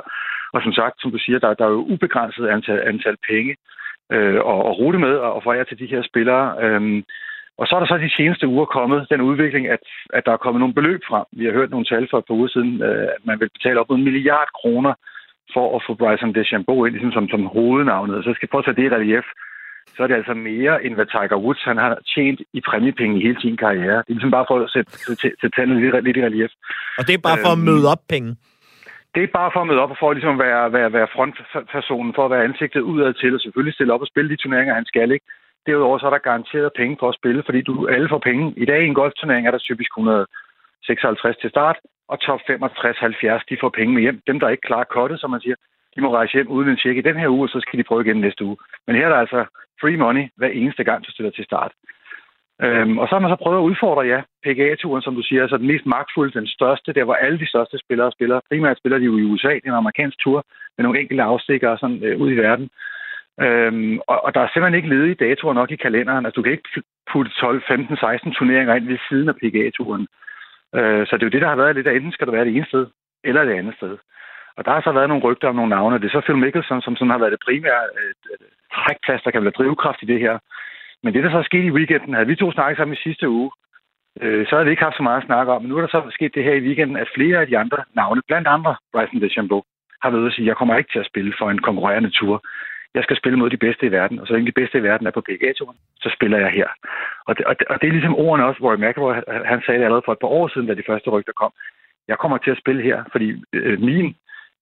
Og som sagt, som du siger, der, der er jo ubegrænset antal, antal penge øh, og, og rute med og få jer til de her spillere. Øh, og så er der så de seneste uger kommet den udvikling, at, at der er kommet nogle beløb frem. Vi har hørt nogle tal for et par uger siden, øh, at man vil betale op mod en milliard kroner for at få Bryson DeChambeau ind ligesom som, som hovednavnet. Så skal prøve at tage det i relief. Så er det altså mere, end hvad Tiger Woods han har tjent i præmiepenge i hele sin karriere. Det er ligesom bare for at sætte, sætte, sætte tallene lidt, lidt i relief. Og det er bare for øhm, at møde op penge? Det er bare for at møde op og for at ligesom være, være, være frontpersonen, for at være ansigtet udad til, og selvfølgelig stille op og spille de turneringer, han skal, ikke? Derudover så er der garanteret penge for at spille, fordi du alle får penge. I dag i en golfturnering er der typisk et hundrede og seksoghalvtreds til start, og top femogtres til halvfjerds, de får penge med hjem. Dem, der ikke klarer kottet, som man siger, de må rejse hjem uden en tjek i den her uge, så skal de prøve igen næste uge. Men her er der altså free money hver eneste gang, du stiller til start. Øhm, og så har man så prøvet at udfordre, ja, P G A-turen, som du siger, altså den mest magtfulde, den største, der hvor alle de største spillere spiller. Primært spiller de jo i U S A, det er en amerikansk tur, med nogle enkelte afstikkere sådan øh, ud i verden. Øhm, og, og der er simpelthen ikke ledige datoer nok i kalenderen. Altså, du kan ikke putte tolv, femten, seksten turneringer ind ved siden af P G A-turen. Så det er jo det, der har været lidt af, enten skal du være det ene sted, eller det andet sted. Og der har så været nogle rygter om nogle navne. Det er så Phil Mickelson, som sådan har været det primære trækplads, der kan være drivkraft i det her. Men det, der så er sket i weekenden, havde vi to snakket sammen i sidste uge, så havde vi ikke haft så meget at snakke om. Men nu er der så sket det her i weekenden, at flere af de andre navne, blandt andre Bryson DeChambeau, har været ude at sige, at jeg kommer ikke til at spille for en konkurrerende tur. Jeg skal spille mod de bedste i verden, og så længe de bedste i verden er på P G A-turen, så spiller jeg her. Og det, og, det, og det er ligesom ordene også, Rory McIlroy, han sagde det allerede for et par år siden, da de første rygter kom. Jeg kommer til at spille her, fordi øh, min,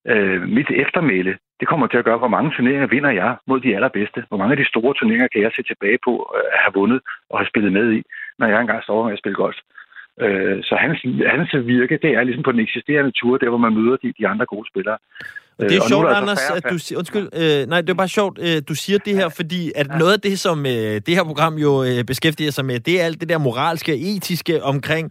øh, mit eftermæle, det kommer til at gøre, hvor mange turneringer vinder jeg mod de allerbedste. Hvor mange af de store turneringer kan jeg se tilbage på øh, at have vundet og have spillet med i, når jeg engang står med at spille golf. Øh, så hans, hans virke, det er ligesom på den eksisterende tur, der hvor man møder de, de andre gode spillere. Og det er sjovt, Anders, at du siger... Undskyld, øh, nej, det er bare sjovt, øh, du siger det her, fordi at noget af det, som øh, det her program jo øh, beskæftiger sig med, det er alt det der moralske og etiske omkring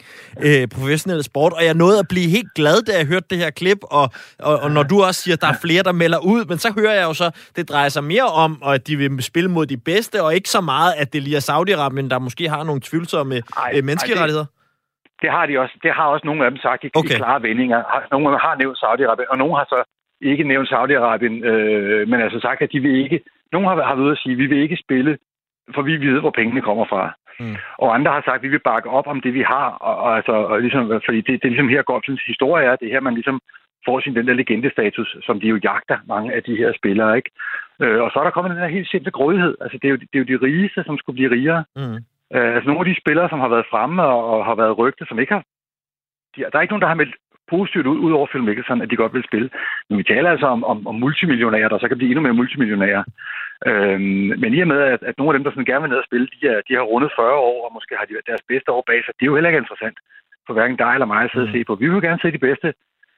øh, professionel sport, og jeg nåede at blive helt glad, da jeg hørte det her klip, og, og, og når du også siger, at der er flere, der melder ud, men så hører jeg jo så, det drejer sig mere om, og at de vil spille mod de bedste, og ikke så meget, at det lige er Saudi-Arabien, der måske har nogle tvivlsomme øh, menneskerettigheder. Det, det har de også. Det har også nogle af dem sagt i, okay. i klare vendinger. Nogle af dem har nævnt Saudi-Arabien, og nogle har så ikke nævnt Saudi-Arabien, øh, men altså sagt, at de vil ikke... Nogle har, har været ude at sige, at vi vil ikke spille, for vi ved, hvor pengene kommer fra. Mm. Og andre har sagt, at vi vil bakke op om det, vi har. Og, og, altså, og ligesom, fordi det, det er ligesom her, golfens historie er. Det her, man ligesom får sin den der legendestatus, som de jo jagter, mange af de her spillere, ikke? Øh, og så er der kommet den her helt simple grådighed. Altså, det er, jo, det er jo de rigeste, som skulle blive rigere. Mm. Øh, altså, nogle af de spillere, som har været fremme og, og har været rygtet, som ikke har... De, der er ikke nogen, der har meldt positivt ud, ud over Phil Mickelson, at de godt vil spille. Men vi taler altså om, om, om multimillionærer, der så kan blive endnu mere multimillionærer. Øhm, men i og med, at, at nogle af dem, der sådan gerne vil ned og spille, de, er, de har rundet fyrre år, og måske har de deres bedste år bag sig. Det er jo heller ikke interessant for hverken dig eller mig at sidde og se på. Vi vil jo gerne se de bedste.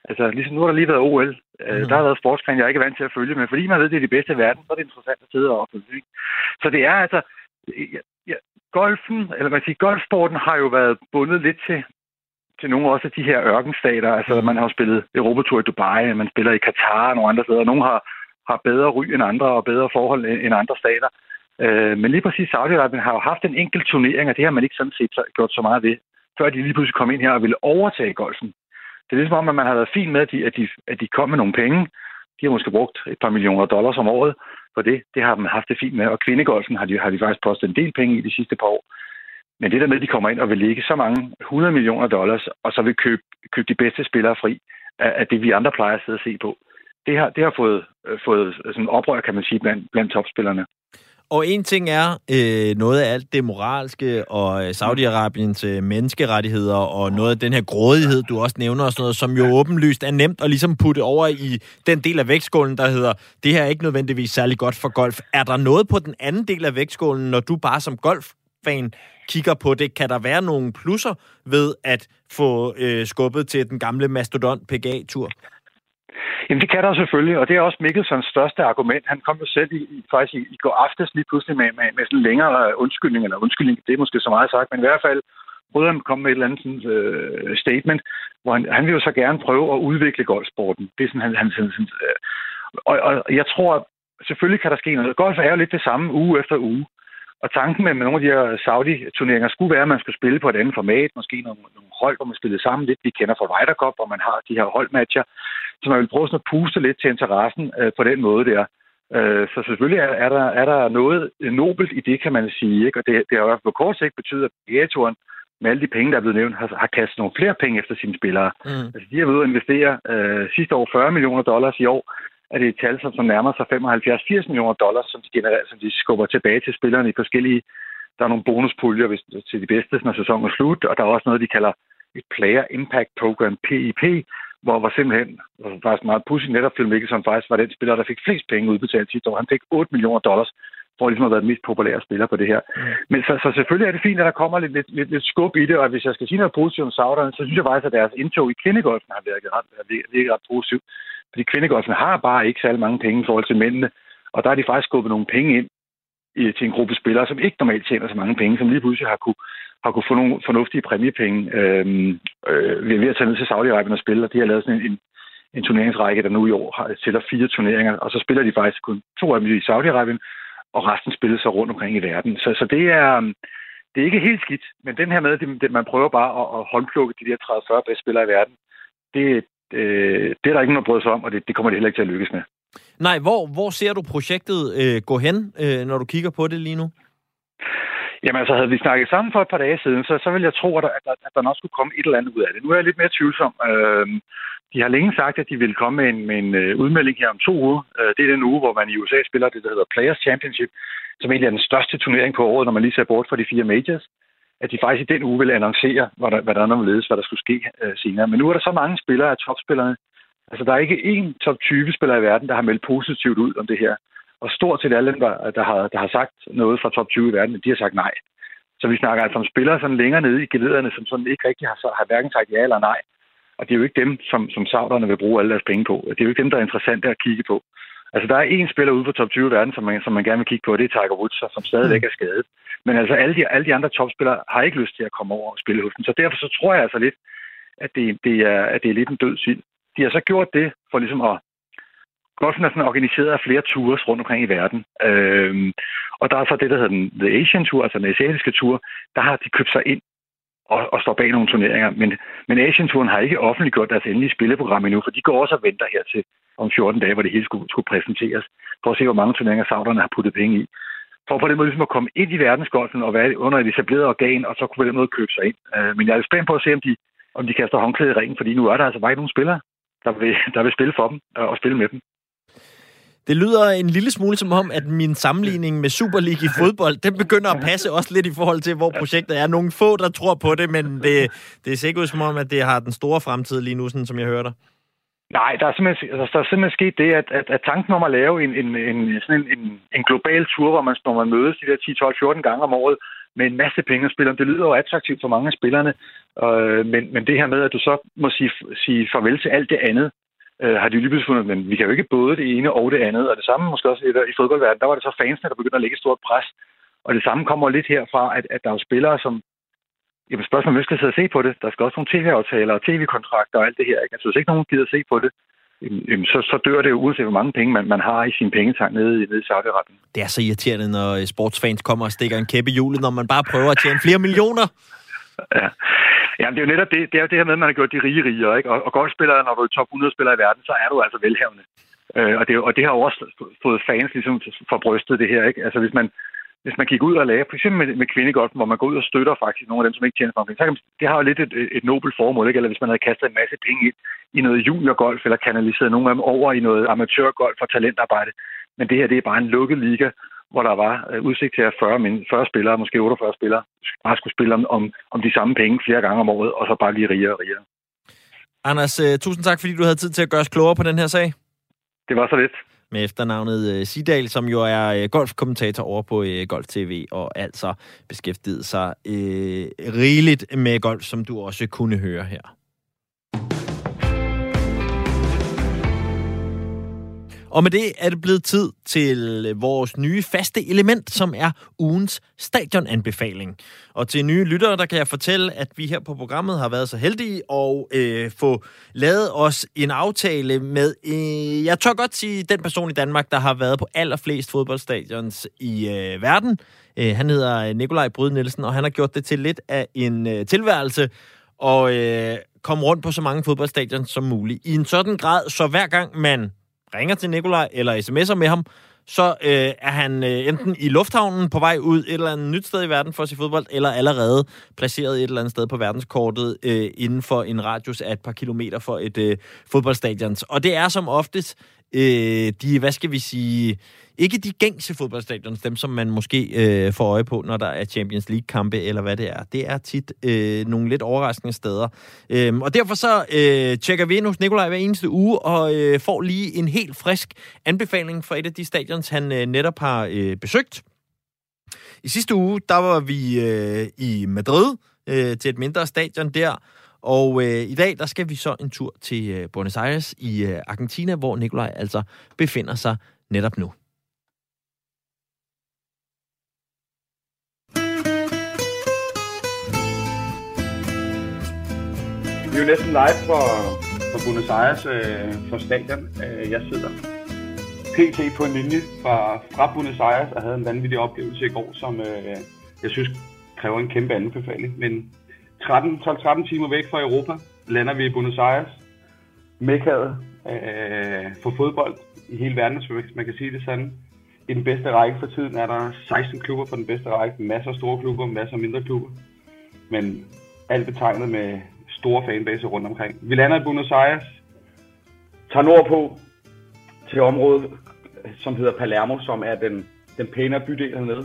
Altså, ligesom nu har der lige været O L. Øh, der har været sportsgren, jeg er ikke vant til at følge, men fordi man ved, det er de bedste i verden, så er det interessant at sidde og følge. Så det er altså... Ja, ja, golfen, eller man siger, golfsporten har jo været bundet lidt til... til nogle også af de her ørkenstater. Altså, man har jo spillet Europatur i Dubai, man spiller i Katar og nogle andre steder. Nogle har, har bedre ry end andre og bedre forhold end andre stater. Øh, men lige præcis Saudi-Arabien har jo haft en enkelt turnering, og det har man ikke sådan set gjort så meget ved, før de lige pludselig kom ind her og ville overtage golfen. Det er ligesom om, at man har været fint med, at de, at de, at de kom med nogle penge. De har måske brugt et par millioner dollars om året på det. Det har man haft det fint med, og kvindegolfen har de, har de faktisk postet en del penge i de sidste par år. Men det der med, at de kommer ind og vil lægge så mange hundrede millioner dollars, og så vil købe, købe de bedste spillere fri, af det vi andre plejer at sidde og se på. Det har, det har fået, fået sådan oprør, kan man sige, blandt, blandt topspillerne. Og en ting er øh, noget af alt det moralske og Saudi-Arabiens menneskerettigheder og noget af den her grådighed, du også nævner, og sådan noget, som jo åbenlyst er nemt at ligesom putte over i den del af vægtskålen, der hedder, det her er ikke nødvendigvis særlig godt for golf. Er der noget på den anden del af vægtskålen, når du bare som golffan kigger på det? Kan der være nogle plusser ved at få øh, skubbet til den gamle mastodont P G A-tur? Jamen det kan der selvfølgelig, og det er også Mikkelsons største argument. Han kom jo selv i, i, faktisk i, i går aftes lige pludselig med, med, med sådan en længere undskyldning, eller undskyldning, det er måske så meget sagt, men i hvert fald prøvede han at komme med et eller andet sådan, øh, statement, hvor han, han vil jo så gerne prøve at udvikle golfsporten. Det er sådan, han, han sådan, øh, og, og jeg tror, selvfølgelig kan der ske noget. Golf er jo lidt det samme uge efter uge, og tanken med, med nogle af de her Saudi-turneringer skulle være, at man skulle spille på et andet format, måske nogle, nogle hold, hvor man spillede sammen lidt. Vi kender fra Ryder Cup, hvor man har de her holdmatcher, så man vil prøve sådan at puste lidt til interessen øh, på den måde der. Øh, så selvfølgelig er, er, der, er der noget nobelt i det, kan man sige, ikke? Og det, det har i hvert fald på kort sigt betydet, at P G A-turen med alle de penge, der er blevet nævnt, har, har kastet nogle flere penge efter sine spillere. Mm. Altså, de har ved at investere øh, sidste år fyrre millioner dollars, i år er det et tal, som, som nærmer sig femoghalvfjerds til firs millioner dollars, som de, generelt, som de skubber tilbage til spillerne i forskellige. Der er nogle bonuspuljer hvis, til de bedste, når sæsonen er slut, og der er også noget, de kalder et Player Impact Program, P I P, hvor var simpelthen, hvor faktisk meget pudsigt netop Phil Mickelson faktisk var den spiller, der fik flest penge udbetalt sidste år. Han fik otte millioner dollars, for ligesom at være den mest populære spiller på det her. Mm. Men så, så selvfølgelig er det fint, at der kommer lidt, lidt, lidt, lidt skub i det, og hvis jeg skal sige noget positivt om sauderne, så synes jeg faktisk, at deres indtog i kvindegolfen har virket ret, virket ret positivt. Fordi kvindegolfen har bare ikke særlig mange penge i forhold til mændene, og der har de faktisk skubbet nogle penge ind til en gruppe spillere, som ikke normalt tjener så mange penge, som lige pludselig har kunne, har kunne få nogle fornuftige præmiepenge øh, øh, ved at tage ned til Saudi-Arabien og spille, og de har lavet sådan en, en, en turneringsrække, der nu i år har, tæller fire turneringer, og så spiller de faktisk kun to af dem i Saudi-Arabien, og resten spiller så rundt omkring i verden. Så, så det, er, det er ikke helt skidt, men den her med, at man prøver bare at, at håndplukke de der tredive til fyrre bedste spillere i verden, det, øh, det er der ikke nogen, der bryder sig om, og det, det kommer det heller ikke til at lykkes med. Nej, hvor, hvor ser du projektet øh, gå hen, øh, når du kigger på det lige nu? Jamen altså, havde vi snakket sammen for et par dage siden, så, så ville jeg tro, at der, at, at der nok skulle komme et eller andet ud af det. Nu er jeg lidt mere tvivlsom. Øh, de har længe sagt, at de ville komme med en, med en øh, udmelding her om to uger. Øh, det er den uge, hvor man i U S A spiller det, der hedder Players Championship, som egentlig er den største turnering på året, når man lige ser bort fra de fire majors. At de faktisk i den uge ville annoncere, hvad der, hvad der ledes, hvad der skulle ske øh, senere. Men nu er der så mange spillere af topspillerne. Altså, der er ikke én top tyve-spiller i verden, der har meldt positivt ud om det her. Og stort set alle dem, der har, der har sagt noget fra top tyve i verden, de har sagt nej. Så vi snakker altså om spillere sådan længere nede i gelederne, som sådan ikke rigtig har, har hverken sagt ja eller nej. Og det er jo ikke dem, som, som sauderne vil bruge alle deres penge på. Det er jo ikke dem, der er interessante at kigge på. Altså, der er én spiller ude på top tyve i verden, som man, som man gerne vil kigge på, det er Tiger Woods, som stadigvæk er skadet. Men altså, alle de, alle de andre topspillere har ikke lyst til at komme over og spille hos dem. Så derfor så tror jeg altså lidt, at det, det, er, at det er lidt en død sild. De har så gjort det for ligesom at... Golfen er sådan organiseret af flere tours rundt omkring i verden. Øhm, og der er så det, der hedder den The Asian Tour, altså den asiatiske tour. Der har de købt sig ind og, og står bag nogle turneringer. Men, men Asian Touren har ikke offentliggjort deres endelige spilleprogram endnu, for de går også og venter her til om fjorten dage, hvor det hele skulle, skulle præsenteres, for at se, hvor mange turneringer sauderne har puttet penge i. For på den måde ligesom at komme ind i verdensgolfen og være under et etableret organ, og så kunne på den måde købe sig ind. Øh, men jeg er lidt spændt på at se, om de, om de kaster håndklæde i ringen, fordi nu er der altså bare ikke nogen spillere, der vil, der vil spille for dem og spille med dem. Det lyder en lille smule som om, at min sammenligning med Super League i fodbold, den begynder at passe også lidt i forhold til, hvor projektet er. Nogle få, der tror på det, men det, det er sikkert som om, at det har den store fremtid lige nu, sådan som jeg hører dig. Nej, der er simpelthen, altså, der er simpelthen sket det, at, at, at tanken om at lave en, en, en, sådan en, en, en global tur, hvor man, når man mødes de der ti, tolv, fjorten gange om året med en masse penge at spille om, det lyder jo attraktivt for mange af spillerne, øh, men, men det her med, at du så må sige, sige farvel til alt det andet, øh, har de lige pludselig fundet, men vi kan jo ikke både det ene og det andet, og det samme måske også i fodboldverdenen, der var det så fansene, der begyndte at lægge et stort pres, og det samme kommer lidt herfra, at, at der er jo spillere, som Jamen spørgsmålet, hvem skal sidde og se på det? Der skal også nogle tv-aftaler og tv-kontrakter og alt det her. Ikke? Altså hvis ikke nogen gider at se på det, så, så dør det jo uanset hvor mange penge, man, man har i sin pengetank nede, nede i Saudi-Arabien. Det er så irriterende, når sportsfans kommer og stikker en kæppe i hjulet, når man bare prøver at tjene flere millioner. Ja, jamen det er jo netop det, det, er jo det her med, at man har gjort de rige rigere. Ikke? Og, og golfspillere, når du er top hundrede-spiller i verden, så er du altså velhavende. Øh, og, det, og det har også fået fans ligesom for brystet det her. Ikke? Altså hvis man... hvis man kigger ud og laver, for eksempel med, med kvindegolfen, hvor man går ud og støtter faktisk nogle af dem, som ikke tjener for mange penge, det har jo lidt et, et nobelt formål, ikke? Eller hvis man havde kastet en masse penge ind i noget juniorgolf, eller kanaliseret nogle af dem over i noget amatørgolf og talentarbejde. Men det her, det er bare en lukket liga, hvor der var udsigt til, at fyrre, fyrre spillere, måske otteogfyrre spillere, bare skulle spille om, om, om de samme penge flere gange om året, og så bare lige rigere og rigere. Anders, tusind tak, fordi du havde tid til at gøre os klogere på den her sag. Det var så lidt. Med efternavnet Seedal, som jo er golfkommentator over på Golf T V, og altså beskæftiget sig øh, rigeligt med golf, som du også kunne høre her. Og med det er det blevet tid til vores nye faste element, som er ugens stadionanbefaling. Og til nye lyttere, der kan jeg fortælle, at vi her på programmet har været så heldige at øh, få lavet os en aftale med, øh, jeg tør godt sige, den person i Danmark, der har været på allerflest fodboldstadions i øh, verden. Øh, han hedder Nikolaj Bryd Nielsen, og han har gjort det til lidt af en øh, tilværelse. Og øh, komme rundt på så mange fodboldstadions som muligt. I en sådan grad, så hver gang man ringer til Nikolaj eller sms'er med ham, så øh, er han øh, enten i lufthavnen på vej ud et eller andet nyt sted i verden for at se fodbold, eller allerede placeret et eller andet sted på verdenskortet øh, inden for en radius af et par kilometer for et øh, fodboldstadion. Og det er som oftest øh, de, hvad skal vi sige, ikke de gængse fodboldstadions, dem som man måske øh, får øje på, når der er Champions League-kampe eller hvad det er. Det er tit øh, nogle lidt overraskende steder. Øhm, og derfor så øh, tjekker vi ind hos Nikolaj hver eneste uge og øh, får lige en helt frisk anbefaling fra et af de stadions, han øh, netop har øh, besøgt. I sidste uge, der var vi øh, i Madrid øh, til et mindre stadion der. Og øh, i dag, der skal vi så en tur til øh, Buenos Aires i øh, Argentina, hvor Nikolaj altså befinder sig netop nu. Vi er jo næsten live for, for Buenos Aires, øh, for stadion. Øh, jeg sidder pt. På en linje fra, fra Buenos Aires og havde en vanvittig oplevelse i går, som øh, jeg synes kræver en kæmpe anbefaling. Men tolv tretten timer væk fra Europa lander vi i Buenos Aires. Mekkaet øh, for fodbold i hele verden, man kan sige det sådan. I den bedste række for tiden er der seksten klubber på den bedste række. Masser af store klubber, masser af mindre klubber. Men alt betegnet med store fanbase rundt omkring. Vi lander i Buenos Aires, tager nordpå til området, som hedder Palermo, som er den, den pænere bydel hernede.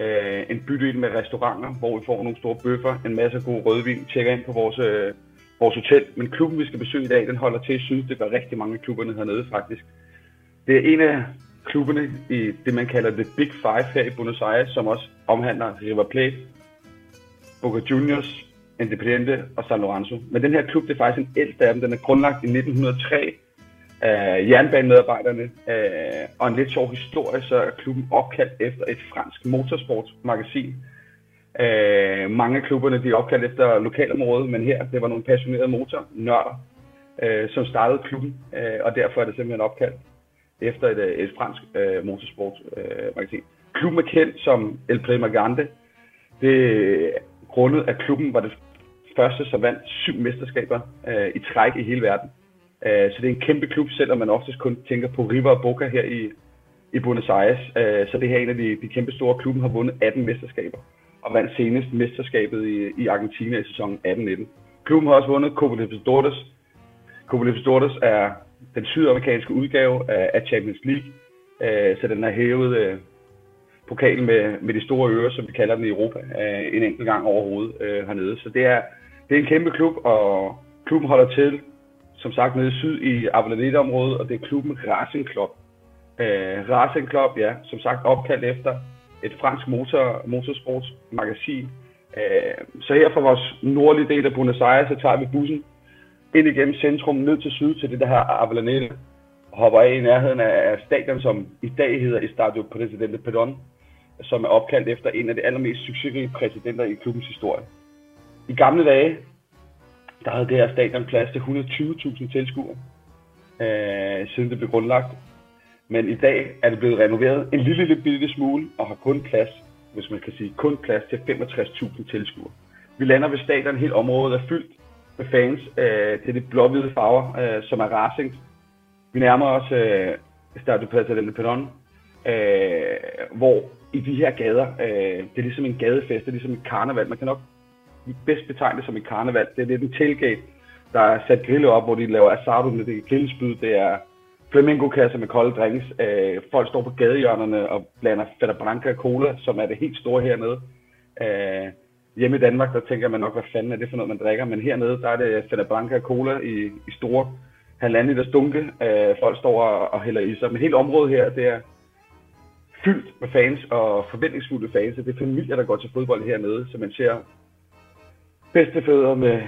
Øh, en bydel med restauranter, hvor vi får nogle store bøffer, en masse god rødvin, tjekker ind på vores, øh, vores hotel. Men klubben, vi skal besøge i dag, den holder til i syd. Det gør rigtig mange af klubberne hernede, faktisk. Det er en af klubberne i det, man kalder The Big Five her i Buenos Aires, som også omhandler River Plate, Boca Juniors, Independiente og San Lorenzo. Men den her klub, det er faktisk en ældste af dem. Den er grundlagt i nitten hundrede og tre af jernbanemedarbejderne. Og en lidt sjov historie, så er klubben opkaldt efter et fransk motorsportsmagasin. Mange af klubberne, de er opkaldt efter lokalområdet, men her, det var nogle passionerede motornørder, som startede klubben. Og derfor er det simpelthen opkaldt efter et, et fransk motorsportsmagasin. Klubben er kendt som El Primagante. Det grundet af klubben var det første, som vandt syv mesterskaber øh, i træk i hele verden. Øh, så det er en kæmpe klub, selvom man oftest kun tænker på River og Boca her i, i Buenos Aires. Øh, så det her er en af de, de kæmpe store. Klubben har vundet atten mesterskaber og vandt senest mesterskabet i, i Argentina i sæsonen atten nitten. Klubben har også vundet Copa Libertadores. Copa Libertadores er den sydamerikanske udgave af, af Champions League, øh, så den har hævet øh, pokalen med, med de store ører, som vi kalder den i Europa, øh, en enkelt gang overhovedet øh, hernede. Så det er, det er en kæmpe klub, og klubben holder til, som sagt, nede i syd i Avellaneda-området, og det er klubben Racing Club. Øh, Racing Club, ja, som sagt opkaldt efter et fransk motor, motorsportsmagasin. Øh, så her fra vores nordlige del af Buenos Aires, så tager vi bussen ind igennem centrum, ned til syd til det der her Avellaneda, hopper af i nærheden af stadion, som i dag hedder Estadio Presidente Perón, som er opkaldt efter en af de allermest succesrige præsidenter i klubbens historie. I gamle dage, der havde det her stadion plads til et hundrede og tyve tusind tilskuere, øh, siden det blev grundlagt. Men i dag er det blevet renoveret en lille, lille bitte smule, og har kun plads, hvis man kan sige, kun plads til femogtres tusind tilskuere. Vi lander ved stadion, hele området er fyldt med fans øh, til de blå-hvide farver, øh, som er Racing. Vi nærmer os øh, Estadio Presidente Perón, Øh, hvor i de her gader, øh, det er ligesom en gadefest, det er ligesom et karneval. Man kan nok bedst betegne det som et karneval. Det er lidt en tailgate, der er sat grille op, hvor de laver asado med det grillspyd. Det er flamingokasser med kolde drinks. Øh, folk står på gadehjørnerne og blander Fanta Branca og cola, som er det helt store hernede. Øh, hjemme i Danmark, der tænker man nok, hvad fanden er det for noget, man drikker. Men hernede, der er det Fanta Branca og cola i, i store halvanden liter stunke. Øh, folk står og, og hælder i sig. Men hele området her, det er fyldt med fans og forventningsfulde fans. Det er familier, der går til fodbold hernede, så man ser bedstefædre med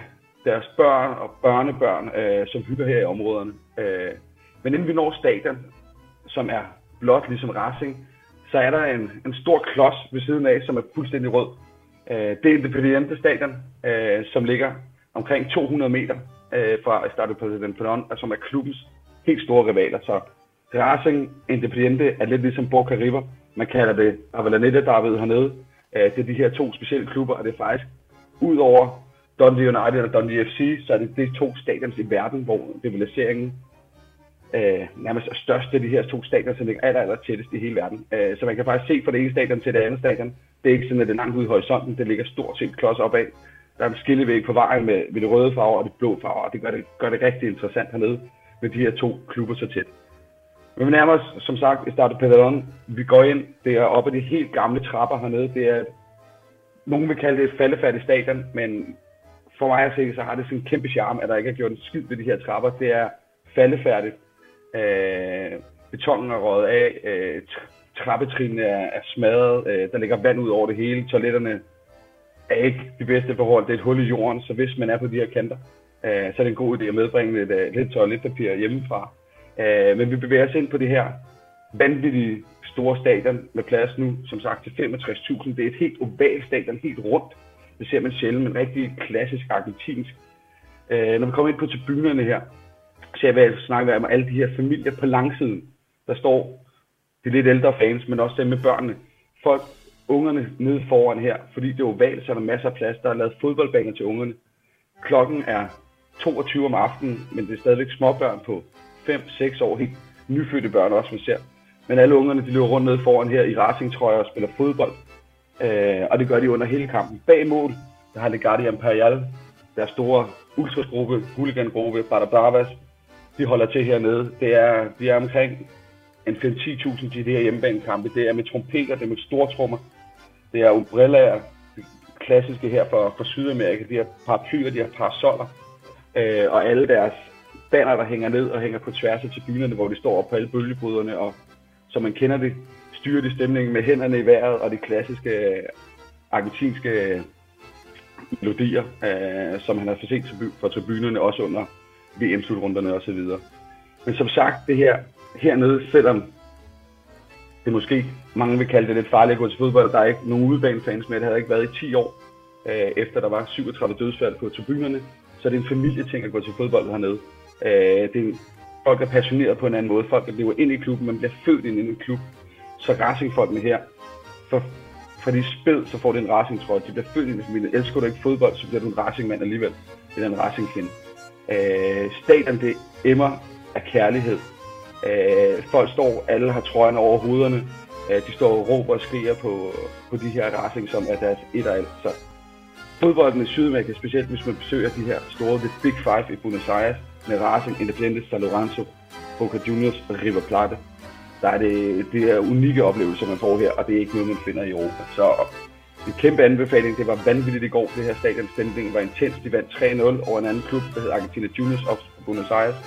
deres børn og børnebørn, øh, som hygger her i områderne. Øh, men inden vi når stadion, som er blåt ligesom Racing, så er der en, en stor klods ved siden af, som er fuldstændig rød. Øh, det er Independiente stadion, øh, som ligger omkring to hundrede meter øh, fra Estadio Presidente, og som er klubbens helt store rivaler. Så Racing Independiente er lidt ligesom Boca River. Man kalder det Avellaneda, der er ved hernede. Det er de her to specielle klubber, og det er faktisk ud over Dundee United og Dundee F C, så er det de to stadions i verden, hvor rivaliseringen øh, nærmest er størst af de her to stadions, som ligger aller, aller tættest i hele verden. Så man kan faktisk se fra det ene stadion til det andet stadion. Det er ikke sådan, at det er langt ude i horisonten. Det ligger stort set klods opad. Der er en skillevæg på vejen med, med det røde farver og det blå farver, og det gør det, gør det rigtig interessant hernede med de her to klubber så tæt. Men vi nærmer os, som sagt, i Estadio Peñarol. Vi går ind, det er oppe af de helt gamle trapper hernede. Det er, nogen vil kalde det et faldefærdigt stadion, men for mig at se, så har det sådan en kæmpe charme, at der ikke er gjort en skid ved de her trapper. Det er faldefærdigt. Øh, betonen er røget af, øh, trappetrinene er, er smadret, øh, der ligger vand ud over det hele. Toiletterne er ikke de bedste forhold, det er et hul i jorden, så hvis man er på de her kanter, øh, så er det en god idé at medbringe lidt, øh, lidt toiletpapir hjemmefra. Uh, men vi bevæger os ind på det her vanvittige store stadion med plads nu, som sagt, til femogtres tusind. Det er et helt ovalt stadion, helt rundt. Det ser man sjældent, men rigtig klassisk argentinsk. Uh, når vi kommer ind på tribunerne her, så jeg vil snakke om alle de her familier på langsiden. Der står de lidt ældre fans, men også dem med børnene. Folk, ungerne nede foran her, fordi det er ovalt, så er der masser af plads. Der er lavet fodboldbaner til ungerne. Klokken er toogtyve om aftenen, men det er stadigvæk småbørn på fem seks år, helt nyfødte børn også, man ser. Men alle ungerne, de løber rundt nede foran her i racingtrøjer og spiller fodbold. Øh, og det gør de under hele kampen. Bag mål, der har Legardia Imperial, deres store ultrasgruppe, huligangruppe, Bada Bravas. De holder til hernede. Det er, de er omkring en fem til ti tusind til de her hjemmebanekampe. Det er med trompeter, det er med stortrummer. Det er umbrellaer, de klassiske her fra, fra Sydamerika. De her paraplyer, de her parasoller. Øh, og alle deres banner, der hænger ned og hænger på tværs af tribunerne, hvor de står op på alle bølgebryderne, og som man kender det, styrer de stemningen med hænderne i vejret og de klassiske argentinske melodier, øh, som han har forset fra tribunerne, også under V M-slutrunderne osv. Men som sagt, det her hernede, selvom det måske, mange vil kalde det lidt farligt at gå til fodbold, der er ikke nogen udebanefans med, det havde ikke været i ti år, øh, efter der var syvogtredive dødsfald på tribunerne, så det er en familieting at gå til fodbold hernede. Øh, det er, folk er passionerede på en anden måde. Folk der lever ind i klubben, man bliver født ind i en klub. Så racingfolkene her, for, for de spil, så får de en racingtrøje. De bliver født ind i familien. Elsker du ikke fodbold, så bliver du en racingmand alligevel. Eller en racingkvinde. Øh, Stadion, det emmer af kærlighed. Øh, folk står, alle har trøjerne over hovederne. Øh, de står og råber og skriger på, på de her racing, som er deres et og alt. Så fodbolden i Sydamerika, specielt hvis man besøger de her store, The Big Five i Buenos Aires, med Racing, Independiente, San Lorenzo, Boca Juniors og River Plate. Der er det, det er unikke oplevelser, man får her, og det er ikke noget, man finder i Europa. Så en kæmpe anbefaling. Det var vanvittigt i går, det her stadion. Stemningen var intens. De vandt tre nul over en anden klub, der hed Argentina Juniors op på Buenos Aires.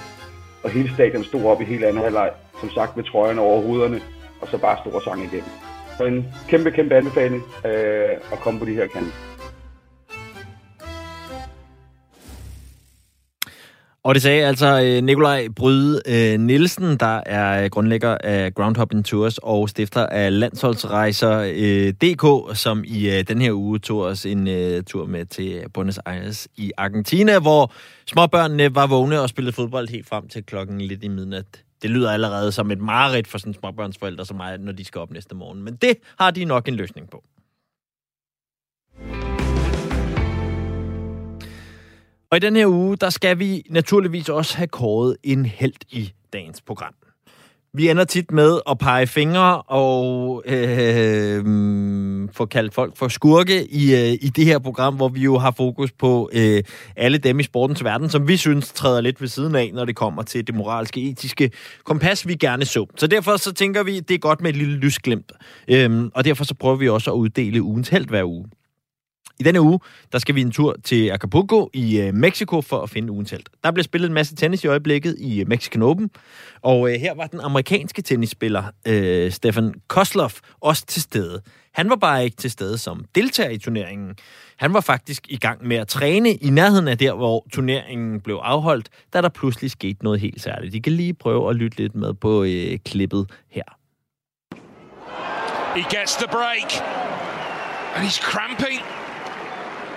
Og hele stadion stod op i hele anden halvleg, som sagt med trøjerne over hovederne, og så bare store sang igennem. Så en kæmpe, kæmpe anbefaling øh, at komme på de her kanter. Og det sagde altså Nikolaj Bryde Nielsen, der er grundlægger af Groundhopping Tours og stifter af landsholdsrejser punktum d k, som i den her uge tog os en tur med til Buenos Aires i Argentina, hvor småbørnene var vågne og spillede fodbold helt frem til klokken lidt i midnat. Det lyder allerede som et mareridt for sådan småbørnsforældre som mig, når de skal op næste morgen, men det har de nok en løsning på. Og i den her uge, der skal vi naturligvis også have kåret en helt i dagens program. Vi ender tit med at pege fingre og øh, få kaldt folk for skurke i, øh, i det her program, hvor vi jo har fokus på øh, alle dem i sportens verden, som vi synes træder lidt ved siden af, når det kommer til det moralske, etiske kompas, vi gerne så. Så derfor så tænker vi, det er godt med et lille lysglimt. Øhm, og derfor så prøver vi også at uddele ugens helt hver uge. I denne uge, der skal vi en tur til Acapulco i øh, Mexico for at finde ugens held. Der bliver spillet en masse tennis i øjeblikket i øh, Mexican Open, og øh, her var den amerikanske tennisspiller øh, Stefan Kozlov også til stede. Han var bare ikke til stede som deltager i turneringen. Han var faktisk i gang med at træne i nærheden af der, hvor turneringen blev afholdt, da der pludselig skete noget helt særligt. I kan lige prøve at lytte lidt med på øh, klippet her. He gets the break, and he's cramping.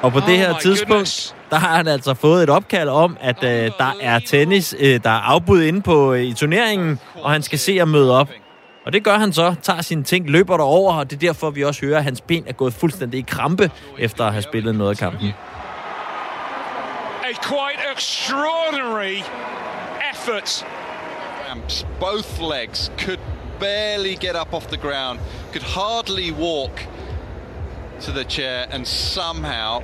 Og på oh det her tidspunkt, goodness. Der har han altså fået et opkald om, at øh, der er tennis, øh, der er afbud inde på, øh, i turneringen, og han skal se at møde op. Og det gør han så, tager sine ting, løber derover, og det er derfor, vi også hører, at hans ben er gået fuldstændig i krampe, efter at have spillet noget af kampen. A quite extraordinary effort. Both legs could barely get up off the ground, could hardly walk to the chair, and somehow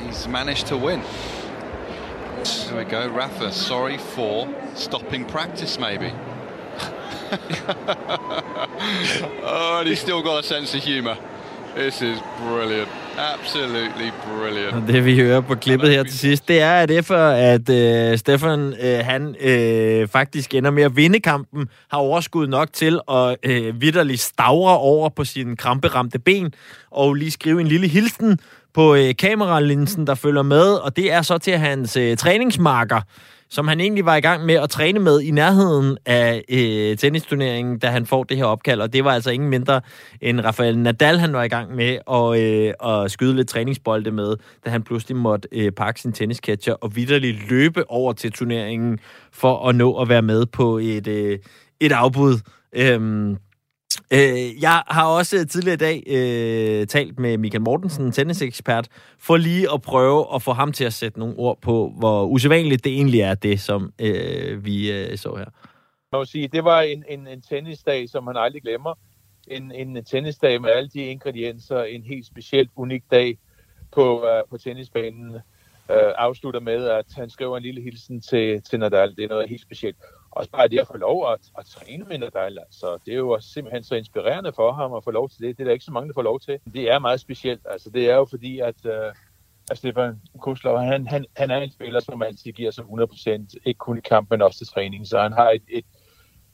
he's managed to win. There we go, Rafa, sorry for stopping practice maybe. Oh, and he's still got a sense of humor. This is brilliant. Absolutely brilliant. Det vi hører på klippet her til sidst, det er, at efter at øh, Stefan øh, han øh, faktisk ender med at vinde kampen, har overskud nok til at øh, vitterligt stavre over på sine kramperamte ben, og lige skrive en lille hilsen på øh, kameralinsen, der følger med, og det er så til hans øh, træningsmarker, som han egentlig var i gang med at træne med i nærheden af øh, tennisturneringen, da han får det her opkald. Og det var altså ingen mindre end Rafael Nadal, han var i gang med at, øh, at skyde lidt træningsbolde med, da han pludselig måtte øh, pakke sin tennisketcher og vitterligt løbe over til turneringen for at nå at være med på et, øh, et afbud. Øhm, øh, jeg har også tidligere i dag øh, talt med Michael Mortensen, tennisekspert, for lige at prøve at få ham til at sætte nogle ord på, hvor usædvanligt det egentlig er, det som øh, vi øh, så her. Jeg må sige, det var en, en, en tennisdag, som han aldrig glemmer. En, en tennisdag med alle de ingredienser, en helt specielt unik dag på, øh, på tennisbanen. Øh, afslutter med, at han skriver en lille hilsen til, til Nadal. Det er noget helt specielt. Også bare det at få lov at, at træne med Nadal, altså, det er jo simpelthen så inspirerende for ham at få lov til det. Det er der ikke så mange, der får lov til. Det er meget specielt. Altså, det er jo fordi, at, øh, at Stefan Kozlov, han, han, han er en spiller, som altid giver sig hundrede procent, ikke kun i kamp, men også til træning. Så han har et, et,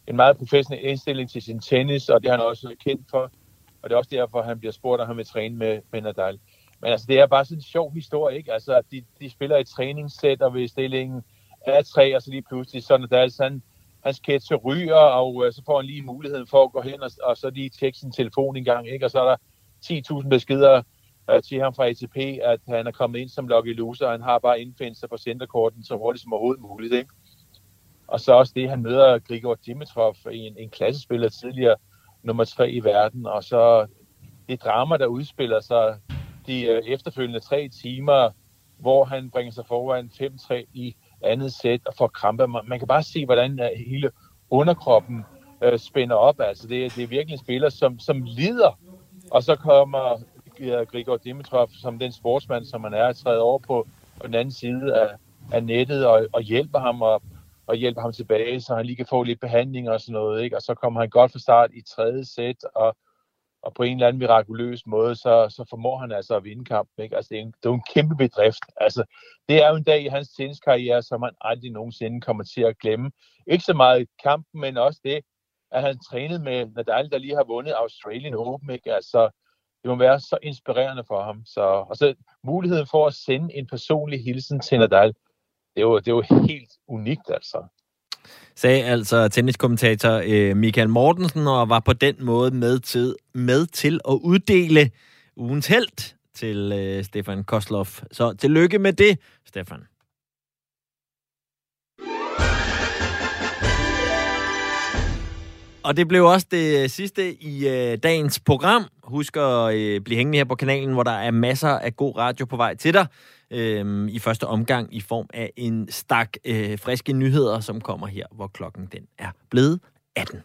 en meget professionel indstilling til sin tennis, og det har han også kendt for. Og det er også derfor, han bliver spurgt, at han vil træne med, med Nadal. Men altså, det er bare sådan en sjov historie, ikke? Altså, de, de spiller i træningssæt, og ved stillingen er tre, og så lige pludselig sådan, der er sådan, hans kætse ryger, og uh, så får han lige muligheden for at gå hen, og, og så lige tjekke sin telefon en gang, ikke? Og så er der ti tusind beskeder uh, til ham fra A T P, at han er kommet ind som lucky loser, og han har bare indfindt sig på centerkorten så hurtigt som overhovedet muligt, ikke? Og så også det, han møder Grigor Dimitrov, en, en klassespiller tidligere, nummer tre i verden, og så det drama, der udspiller sig de efterfølgende tre timer, hvor han bringer sig foran fem tre i andet sæt og får krampe. Man kan bare se, hvordan hele underkroppen øh, spænder op. Altså, det, det er virkelig en spiller, som, som lider. Og så kommer Grigor Dimitrov, som den sportsmand, som han er, træder over på, på den anden side af, af nettet og, og hjælper ham og, og hjælper ham tilbage, så han lige kan få lidt behandling og sådan noget, ikke? Og så kommer han godt fra start i tredje sæt, og Og på en eller anden mirakuløs måde, så, så formår han altså at vinde kampen, ikke? Altså, det er en, det er en kæmpe bedrift. Altså, det er jo en dag i hans tenniskarriere, som han aldrig nogensinde kommer til at glemme. Ikke så meget kampen, men også det, at han trænede med Nadal, der lige har vundet Australian Open, ikke? Altså, det må være så inspirerende for ham. Så, og så muligheden for at sende en personlig hilsen til Nadal, det er jo, det er jo helt unikt, altså. Sagde altså tenniskommentator øh, Michael Mortensen, og var på den måde med til, med til at uddele ugens helt til øh, Stefan Kozlov. Så tillykke med det, Stefan. Og det blev også det sidste i øh, dagens program. Husk at øh, blive hængende her på kanalen, hvor der er masser af god radio på vej til dig. Øhm, I første omgang i form af en stak øh, friske nyheder, som kommer her, hvor klokken den er blevet atten.